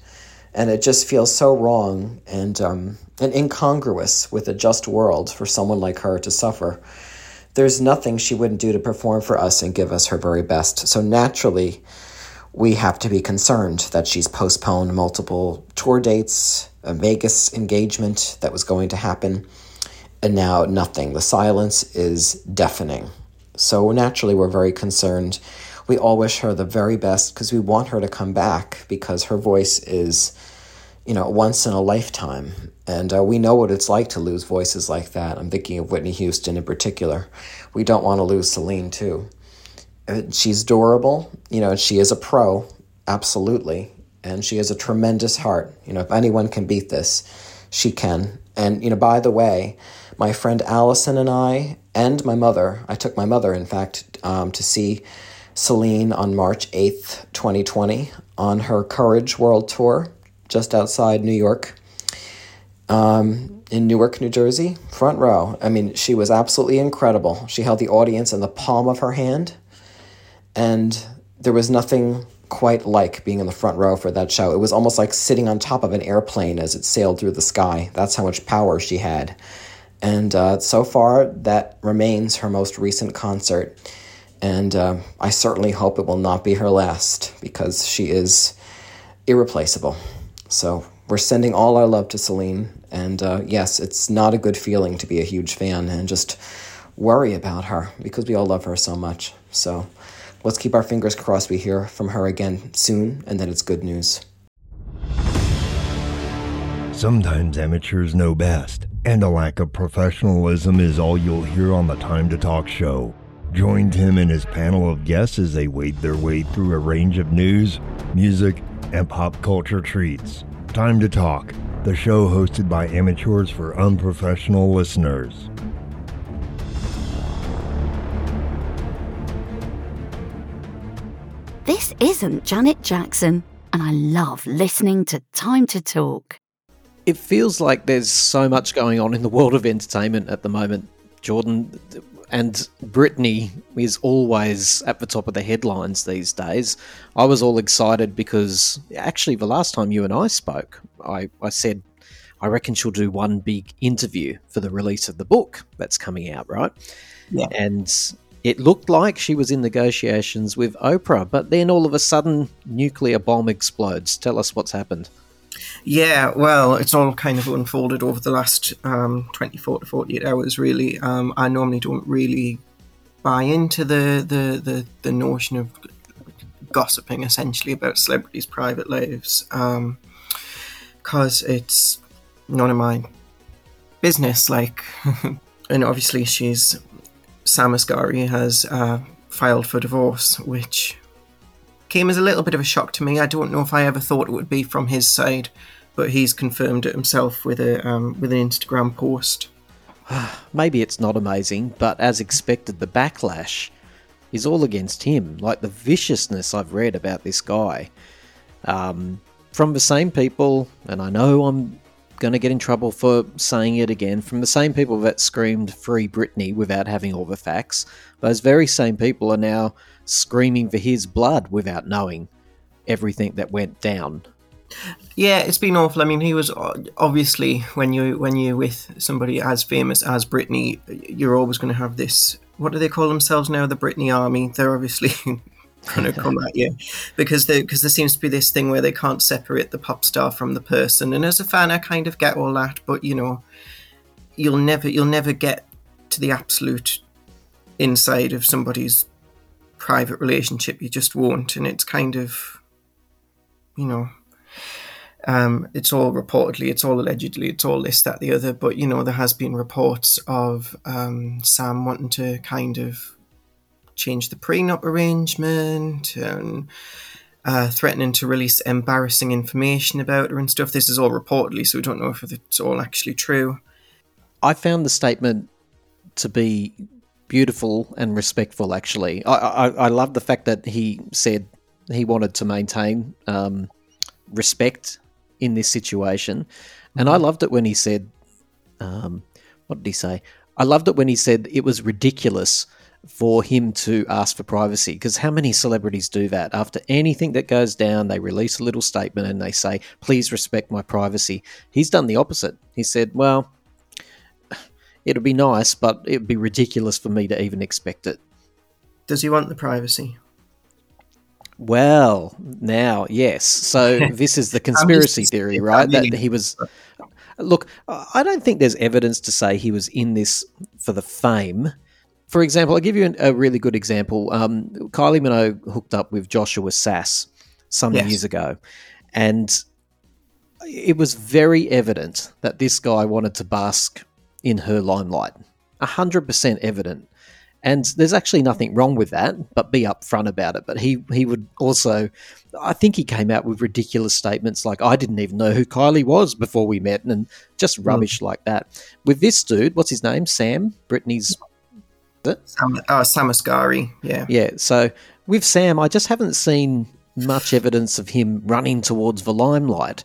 And it just feels so wrong and um, and incongruous with a just world for someone like her to suffer. There's nothing she wouldn't do to perform for us and give us her very best. So naturally, we have to be concerned that she's postponed multiple tour dates, a Vegas engagement that was going to happen, and now nothing. The silence is deafening. So naturally, we're very concerned. We all wish her the very best because we want her to come back, because her voice is, you know, once in a lifetime. And uh, we know what it's like to lose voices like that. I'm thinking of Whitney Houston in particular. We don't want to lose Celine, too. She's adorable, you know, and she is a pro, absolutely. And she has a tremendous heart. You know, if anyone can beat this, she can. And, you know, by the way, my friend Allison and I, and my mother, I took my mother, in fact, um, to see Celine on March eighth, twenty twenty, on her Courage World Tour, just outside New York, um, in Newark, New Jersey, front row. I mean, she was absolutely incredible. She held the audience in the palm of her hand, and there was nothing quite like being in the front row for that show. It was almost like sitting on top of an airplane as it sailed through the sky. That's how much power she had. And uh, so far, that remains her most recent concert. And uh, I certainly hope it will not be her last, because she is irreplaceable. So we're sending all our love to Celine. And uh, yes, it's not a good feeling to be a huge fan and just worry about her, because we all love her so much. So let's keep our fingers crossed we hear from her again soon, and that it's good news. Sometimes amateurs know best, and a lack of professionalism is all you'll hear on the Time to Talk show. Join Tim and his panel of guests as they wade their way through a range of news, music, and pop culture treats. Time to Talk, the show hosted by amateurs for unprofessional listeners. This isn't Janet Jackson, and I love listening to Time to Talk. It feels like there's so much going on in the world of entertainment at the moment, Jordan, and Britney is always at the top of the headlines these days. I was all excited because, actually, the last time you and I spoke, I, I said, I reckon she'll do one big interview for the release of the book that's coming out, right? Yeah. And it looked like she was in negotiations with Oprah, but then all of a sudden, nuclear bomb explodes. Tell us what's happened. Yeah, well, it's all kind of unfolded over the last um, twenty-four to forty-eight hours, really. Um, I normally don't really buy into the, the, the, the notion of gossiping, essentially, about celebrities' private lives, um, because it's none of my business. Like, and obviously she's... Sam Asghari has uh, filed for divorce, which came as a little bit of a shock to me. I don't know if I ever thought it would be from his side, but he's confirmed it himself with a um, with an Instagram post. Maybe it's not amazing, but as expected, the backlash is all against him. Like, the viciousness I've read about this guy um, from the same people, and I know I'm going to get in trouble for saying it again, from the same people that screamed "Free Britney" without having all the facts. Those very same people are now screaming for his blood without knowing everything that went down. Yeah, it's been awful. I mean, he was obviously, when you when you're with somebody as famous as Britney, you're always going to have this. What do they call themselves now? The Britney Army. They're obviously going to come at you, because there because there seems to be this thing where they can't separate the pop star from the person. And as a fan, I kind of get all that, but you know, you'll never you'll never get to the absolute inside of somebody's private relationship. You just won't. And it's kind of, you know, um, it's all reportedly, it's all allegedly, it's all this, that, the other. But you know, there has been reports of um, Sam wanting to kind of change the prenup arrangement, and uh, threatening to release embarrassing information about her and stuff. This is all reportedly, so we don't know if it's all actually true. I found the statement to be beautiful and respectful, actually. I, I, I love the fact that he said he wanted to maintain um, respect in this situation. And I loved it when he said, um, what did he say? I loved it when he said it was ridiculous for him to ask for privacy, because how many celebrities do that? After anything that goes down, they release a little statement and they say, please respect my privacy. He's done the opposite. He said, well, it'd be nice, but it'd be ridiculous for me to even expect it. Does he want the privacy? Well, now, yes. So this is the conspiracy theory, right? That he was... Look, I don't think there's evidence to say he was in this for the fame. For example, I'll give you an, a really good example. Um, Kylie Minogue hooked up with Joshua Sass some yes. years ago, and it was very evident that this guy wanted to bask in her limelight. one hundred percent evident. And there's actually nothing wrong with that, but be upfront about it. But he, he would also, I think he came out with ridiculous statements like, I didn't even know who Kylie was before we met, and just rubbish mm. like that. With this dude, what's his name? Sam, Britney's... Sam, uh, Sam Asghari, yeah. Yeah, so with Sam, I just haven't seen much evidence of him running towards the limelight.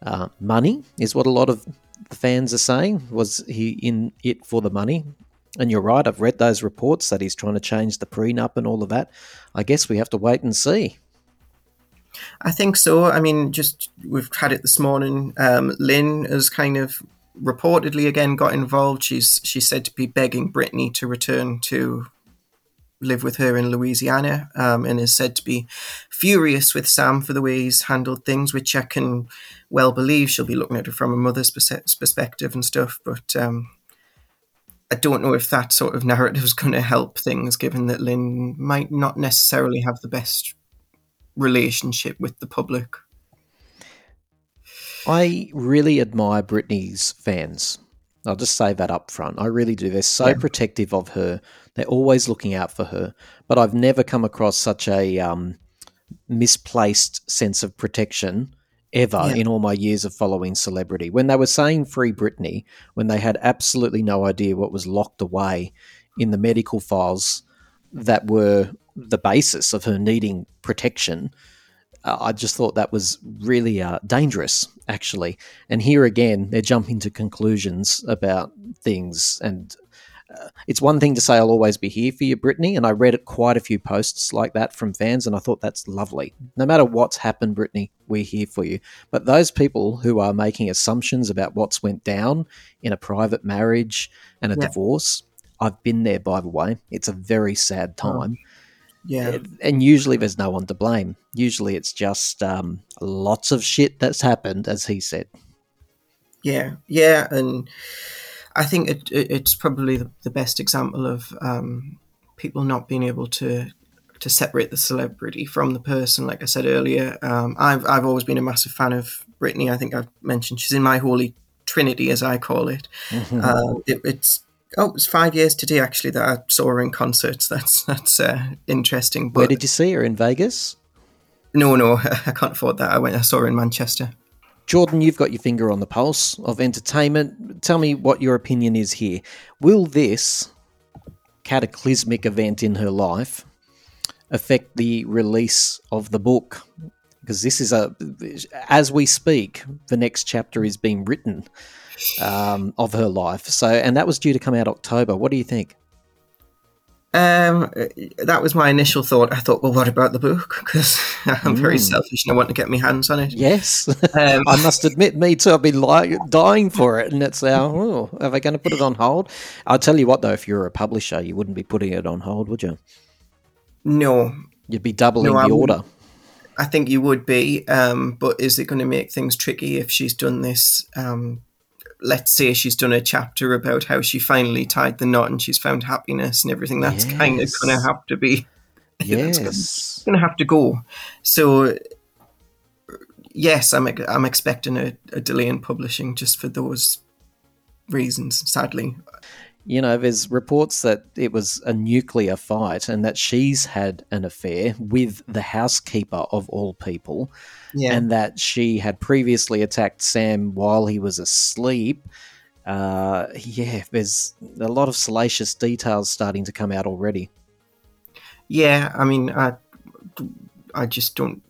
Uh, money is what a lot of the fans are saying. Was he in it for the money? And you're right, I've read those reports that he's trying to change the prenup and all of that. I guess we have to wait and see. I think so. I mean, just we've had it this morning. Um, Lynn has kind of reportedly again got involved. She's she's said to be begging Britney to return to live with her in Louisiana, um, and is said to be furious with Sam for the way he's handled things, which I can well believe. She'll be looking at it from a mother's perspective and stuff, but... Um, I don't know if that sort of narrative is going to help things, given that Lynn might not necessarily have the best relationship with the public. I really admire Britney's fans. I'll just say that up front. I really do. They're so yeah. protective of her. They're always looking out for her. But I've never come across such a um, misplaced sense of protection ever yeah. in all my years of following celebrity. When they were saying free Britney, when they had absolutely no idea what was locked away in the medical files that were the basis of her needing protection, uh, I just thought that was really uh, dangerous, actually. And here again, they're jumping to conclusions about things. And uh, it's one thing to say, I'll always be here for you, Britney. And I read it, quite a few posts like that from fans, and I thought that's lovely. No matter what's happened, Britney, we're here for you. But those people who are making assumptions about what's went down in a private marriage and a yeah. divorce, I've been there, by the way. It's a very sad time. Yeah. And usually there's no one to blame. Usually it's just um, lots of shit that's happened, as he said. Yeah, yeah, and... I think it, it, it's probably the, the best example of um, people not being able to to separate the celebrity from the person. Like I said earlier, um, I've I've always been a massive fan of Britney. I think I've mentioned she's in my holy trinity, as I call it. Mm-hmm. Uh, it it's oh, it was five years today actually that I saw her in concerts. That's that's uh, interesting. But where did you see her? In Vegas? No, no, I can't afford that. I went. I saw her in Manchester. Jordan, you've got your finger on the pulse of entertainment. Tell me what your opinion is here. Will this cataclysmic event in her life affect the release of the book? Because this is a, as we speak, the next chapter is being written um, of her life. So, and that was due to come out October. What do you think? Um, that was my initial thought. I thought, well, what about the book? Because I'm mm. very selfish and I want to get my hands on it. Yes, um, I must admit, me too. I've been li- dying for it, and it's now, oh, are they going to put it on hold? I'll tell you what, though, if you were a publisher, you wouldn't be putting it on hold, would you? No, you'd be doubling no, the order. I think you would be. Um, but is it going to make things tricky if she's done this? Um, let's say she's done a chapter about how she finally tied the knot and she's found happiness and everything. That's yes. kind of going to have to be, yes, going to have to go. So yes, I'm, I'm expecting a, a delay in publishing just for those reasons, sadly. you know, there's reports that it was a nuclear fight and that she's had an affair with the housekeeper of all people, yeah. and that she had previously attacked Sam while he was asleep. Uh, yeah, there's a lot of salacious details starting to come out already. Yeah, I mean, I, I just don't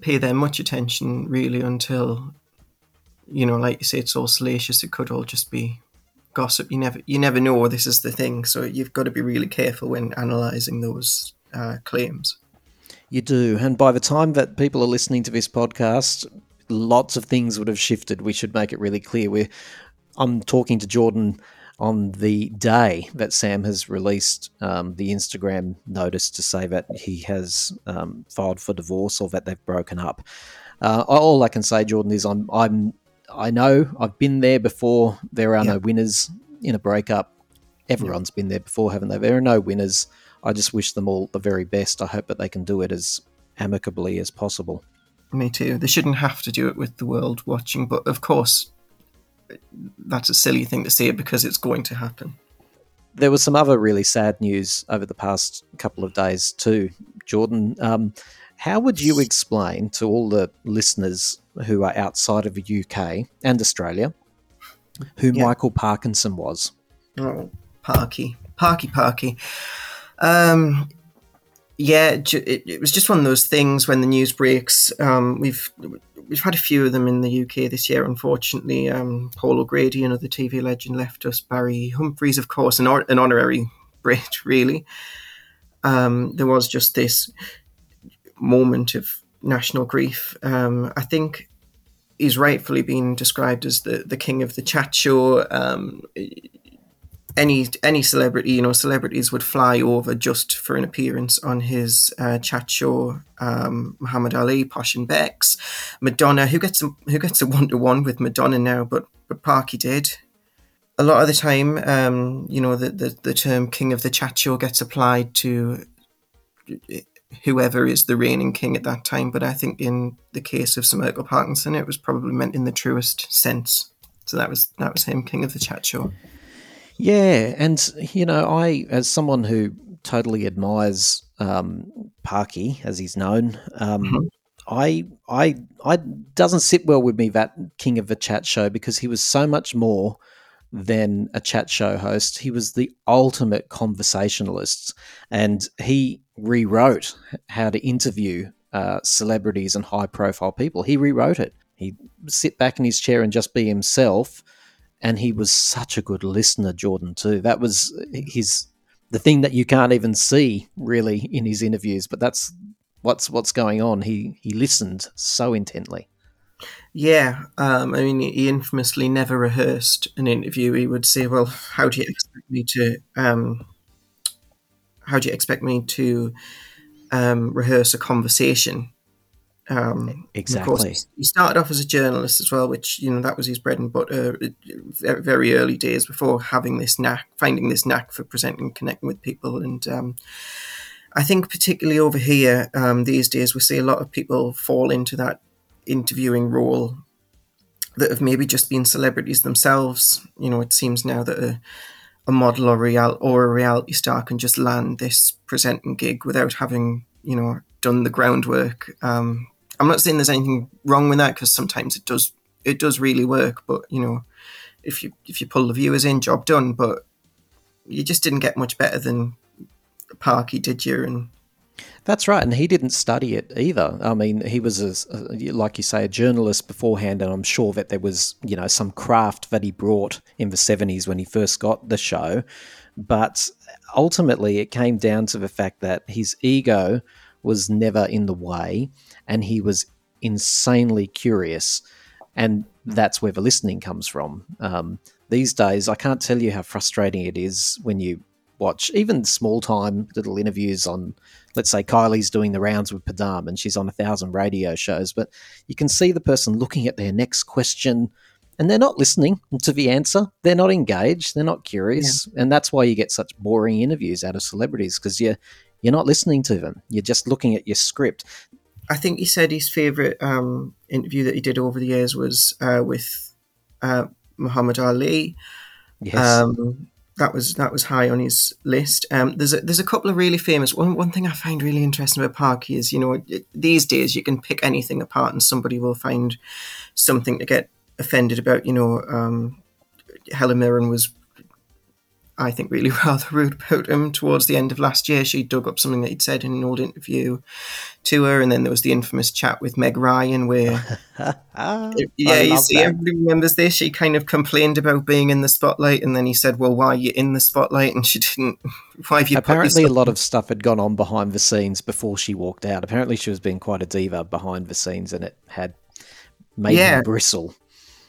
pay them much attention really until, you know, like you say, it's all salacious. It could all just be gossip. You never, you never know. This is the thing. So you've got to be really careful when analysing those uh, claims. You do. And by the time that people are listening to this podcast, lots of things would have shifted. We should make it really clear. We're I'm talking to Jordan on the day that Sam has released um, the Instagram notice to say that he has um, filed for divorce or that they've broken up. Uh, all I can say, Jordan, is I'm I'm I know I've been there before. There are yeah. no winners in a breakup. Everyone's yeah. been there before, haven't they? There are no winners. I just wish them all the very best. I hope that they can do it as amicably as possible. Me too. They shouldn't have to do it with the world watching, but of course, that's a silly thing to say because it's going to happen. There was some other really sad news over the past couple of days too, Jordan. Um, how would you explain to all the listeners who are outside of the U K and Australia who yeah. Michael Parkinson was? Oh, Parky. Parky, Parky. Um, yeah, it, it was just one of those things when the news breaks. Um, we've... We've had a few of them in the U K this year, unfortunately. Um, Paul O'Grady, another T V legend, left us. Barry Humphries, of course, an, or- an honorary Brit, really. Um, there was just this moment of national grief. Um, I think he's rightfully been described as the, the king of the chat show. Um, any any celebrity, you know, celebrities would fly over just for an appearance on his uh, chat show. Um, Muhammad Ali, Posh and Bex, Madonna, who gets a, who gets a one-to-one with Madonna now, but, but Parky did. A lot of the time, um, you know, the, the, the term king of the chat show gets applied to whoever is the reigning king at that time, but I think in the case of Sir Michael Parkinson, it was probably meant in the truest sense. So that was that was him, king of the chat show. Yeah, and, you know, I, as someone who totally admires um, Parky, as he's known, um, mm-hmm. I, I, I doesn't sit well with me, that king of the chat show, because he was so much more than a chat show host. He was the ultimate conversationalist, and he rewrote how to interview uh, celebrities and high-profile people. He rewrote it. He'd sit back in his chair and just be himself. And he was such a good listener, Jordan, too. That was his the thing that you can't even see really in his interviews, but that's what's what's going on. He he listened so intently. Yeah, um, I mean, he infamously never rehearsed an interview. He would say, "Well, how do you expect me to? Um, how do you expect me to um, rehearse a conversation?" Um, exactly. Of course, he started off as a journalist as well, which, you know, that was his bread and butter very early days before having this knack, finding this knack for presenting, connecting with people. And um, I think particularly over here um, these days, we see a lot of people fall into that interviewing role that have maybe just been celebrities themselves. You know, it seems now that a, a model or, real, or a reality star can just land this presenting gig without having, you know, done the groundwork. Um, I'm not saying there's anything wrong with that, because sometimes it does it does really work. But, you know, if you if you pull the viewers in, job done. But you just didn't get much better than Parky, did you? And that's right. And he didn't study it either. I mean, he was a, a, like you say, a journalist beforehand, and I'm sure that there was, you know, some craft that he brought in the seventies when he first got the show. But ultimately, it came down to the fact that his ego was never in the way, and he was insanely curious, and that's where the listening comes from. Um, these days, I can't tell you how frustrating it is when you watch even small-time little interviews on, let's say Kylie's doing the rounds with Padam, and she's on a thousand radio shows, but you can see the person looking at their next question, and they're not listening to the answer. They're not engaged. They're not curious, yeah. and that's why you get such boring interviews out of celebrities, because you're You're not listening to them. You're just looking at your script. I think he said his favourite um, interview that he did over the years was uh, with uh, Muhammad Ali. Yes. Um, that was that was high on his list. Um, there's a, there's a couple of really famous. One one thing I find really interesting about Parky is, you know, it, these days you can pick anything apart and somebody will find something to get offended about. You know, um, Helen Mirren was, I think, really rather rude about him towards the end of last year. She dug up something that he'd said in an old interview to her, and then there was the infamous chat with Meg Ryan where, yeah, you see, that. Everybody remembers this. She kind of complained about being in the spotlight, and then he said, well, why are you in the spotlight? And she didn't, why have you Apparently put a lot of stuff had gone on behind the scenes before she walked out. Apparently she was being quite a diva behind the scenes, and it had made yeah. him bristle.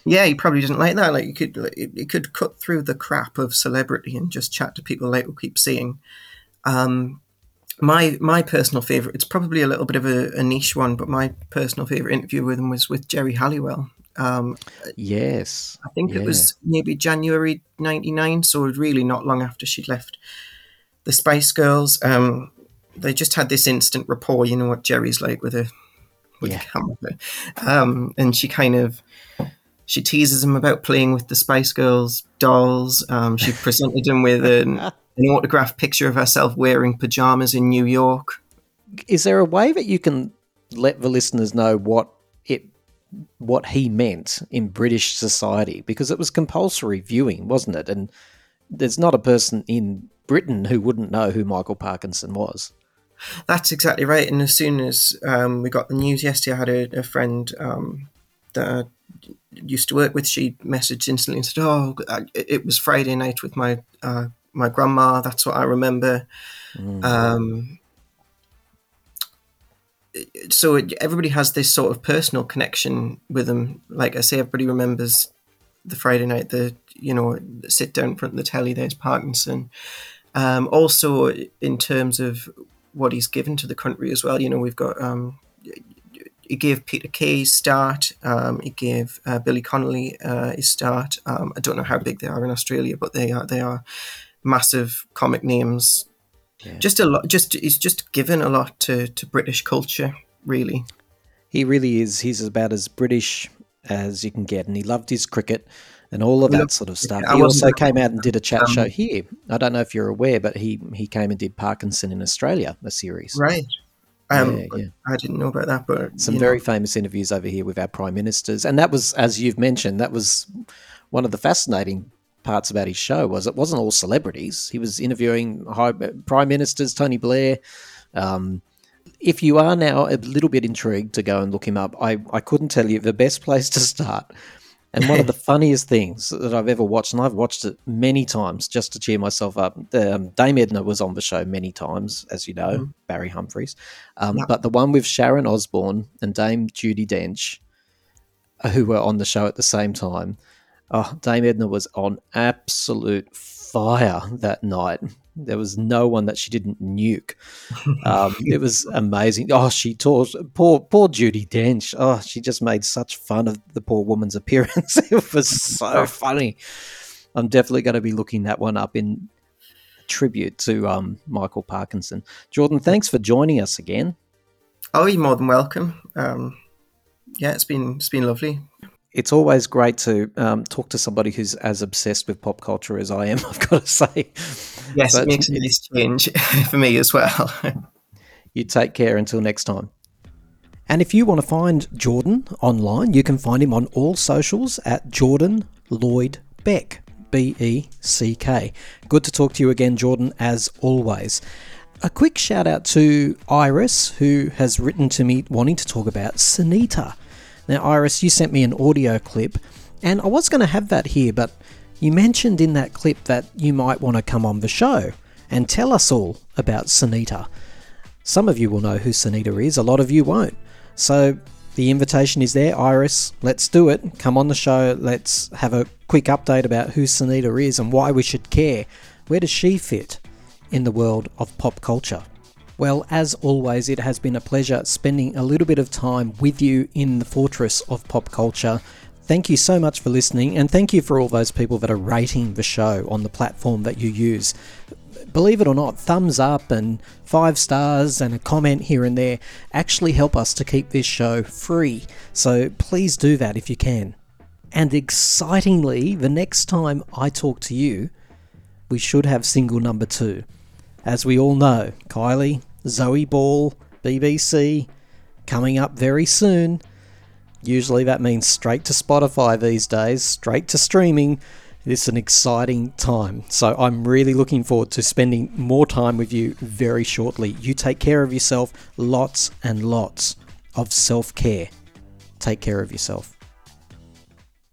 Yeah, he probably didn't like that. Like, you could, like, you could cut through the crap of celebrity and just chat to people like we'll keep seeing. Um, my my personal favourite, it's probably a little bit of a, a niche one, but my personal favourite interview with him was with Jerry Halliwell. Um, yes. I think yeah. it was maybe January ninety-nine, so really not long after she'd left the Spice Girls. Um, they just had this instant rapport, you know what Jerry's like with a, with yeah. a camera. Um, and she kind of... She teases him about playing with the Spice Girls dolls. Um, she presented him with an, an autographed picture of herself wearing pajamas in New York. Is there a way that you can let the listeners know what it, what he meant in British society? Because it was compulsory viewing, wasn't it? And there's not a person in Britain who wouldn't know who Michael Parkinson was. That's exactly right. And as soon as um, we got the news yesterday, I had a, a friend um, that... Uh, used to work with, she messaged instantly and said, oh, it was Friday night with my uh, my grandma, that's what I remember. Mm. Um, so it, everybody has this sort of personal connection with them. Like I say, everybody remembers the Friday night, the, you know, sit down in front of the telly, there's Parkinson. Um, also, in terms of what he's given to the country as well, you know, we've got... Um, He gave Peter Kay his start. Um, he gave uh, Billy Connolly uh, his start. Um, I don't know how big they are in Australia, but they are they are massive comic names. Yeah. Just a lot. Just he's just given a lot to, to British culture. Really, he really is. He's about as British as you can get, and he loved his cricket and all of that sort of stuff. He also came out and did a chat um, show here. I don't know if you're aware, but he he came and did Parkinson in Australia, a series, right? Um, yeah, yeah. I didn't know about that, but some very know. famous interviews over here with our prime ministers, and that was, as you've mentioned, that was one of the fascinating parts about his show was it wasn't all celebrities. He was interviewing high, prime ministers, Tony Blair. Um, if you are now a little bit intrigued to go and look him up, I, I couldn't tell you the best place to start. And one of the funniest things that I've ever watched, and I've watched it many times just to cheer myself up. Um, Dame Edna was on the show many times, as you know, mm-hmm. Barry Humphries. Um, yeah. But the one with Sharon Osbourne and Dame Judi Dench, who were on the show at the same time. Oh, Dame Edna was on absolute fire that night. There was no one that she didn't nuke. Um, it was amazing. Oh, she taught poor poor Judi Dench. Oh, she just made such fun of the poor woman's appearance. It was so funny. I'm definitely going to be looking that one up in tribute to um, Michael Parkinson. Jordan, thanks for joining us again. Oh, you're more than welcome. Um, yeah, it's been it's been lovely. It's always great to um, talk to somebody who's as obsessed with pop culture as I am, I've got to say. Yes, but it makes a nice change for me as well. You take care until next time. And if you want to find Jordan online, you can find him on all socials at Jordan Lloyd Beck, B E C K. Good to talk to you again, Jordan, as always. A quick shout out to Iris, who has written to me wanting to talk about Sunita. Now, Iris, you sent me an audio clip, and I was going to have that here, but you mentioned in that clip that you might want to come on the show and tell us all about Sunita. Some of you will know who Sunita is, a lot of you won't. So the invitation is there, Iris, let's do it. Come on the show, let's have a quick update about who Sunita is and why we should care. Where does she fit in the world of pop culture? Well, as always, it has been a pleasure spending a little bit of time with you in the fortress of pop culture. Thank you so much for listening, and thank you for all those people that are rating the show on the platform that you use. Believe it or not, thumbs up and five stars and a comment here and there actually help us to keep this show free. So please do that if you can. And excitingly, the next time I talk to you, we should have single number two. As we all know, Kylie, Zoe Ball, B B C, coming up very soon. Usually that means straight to Spotify these days, straight to streaming. It's an exciting time. So I'm really looking forward to spending more time with you very shortly. You take care of yourself. Lots and lots of self-care. Take care of yourself.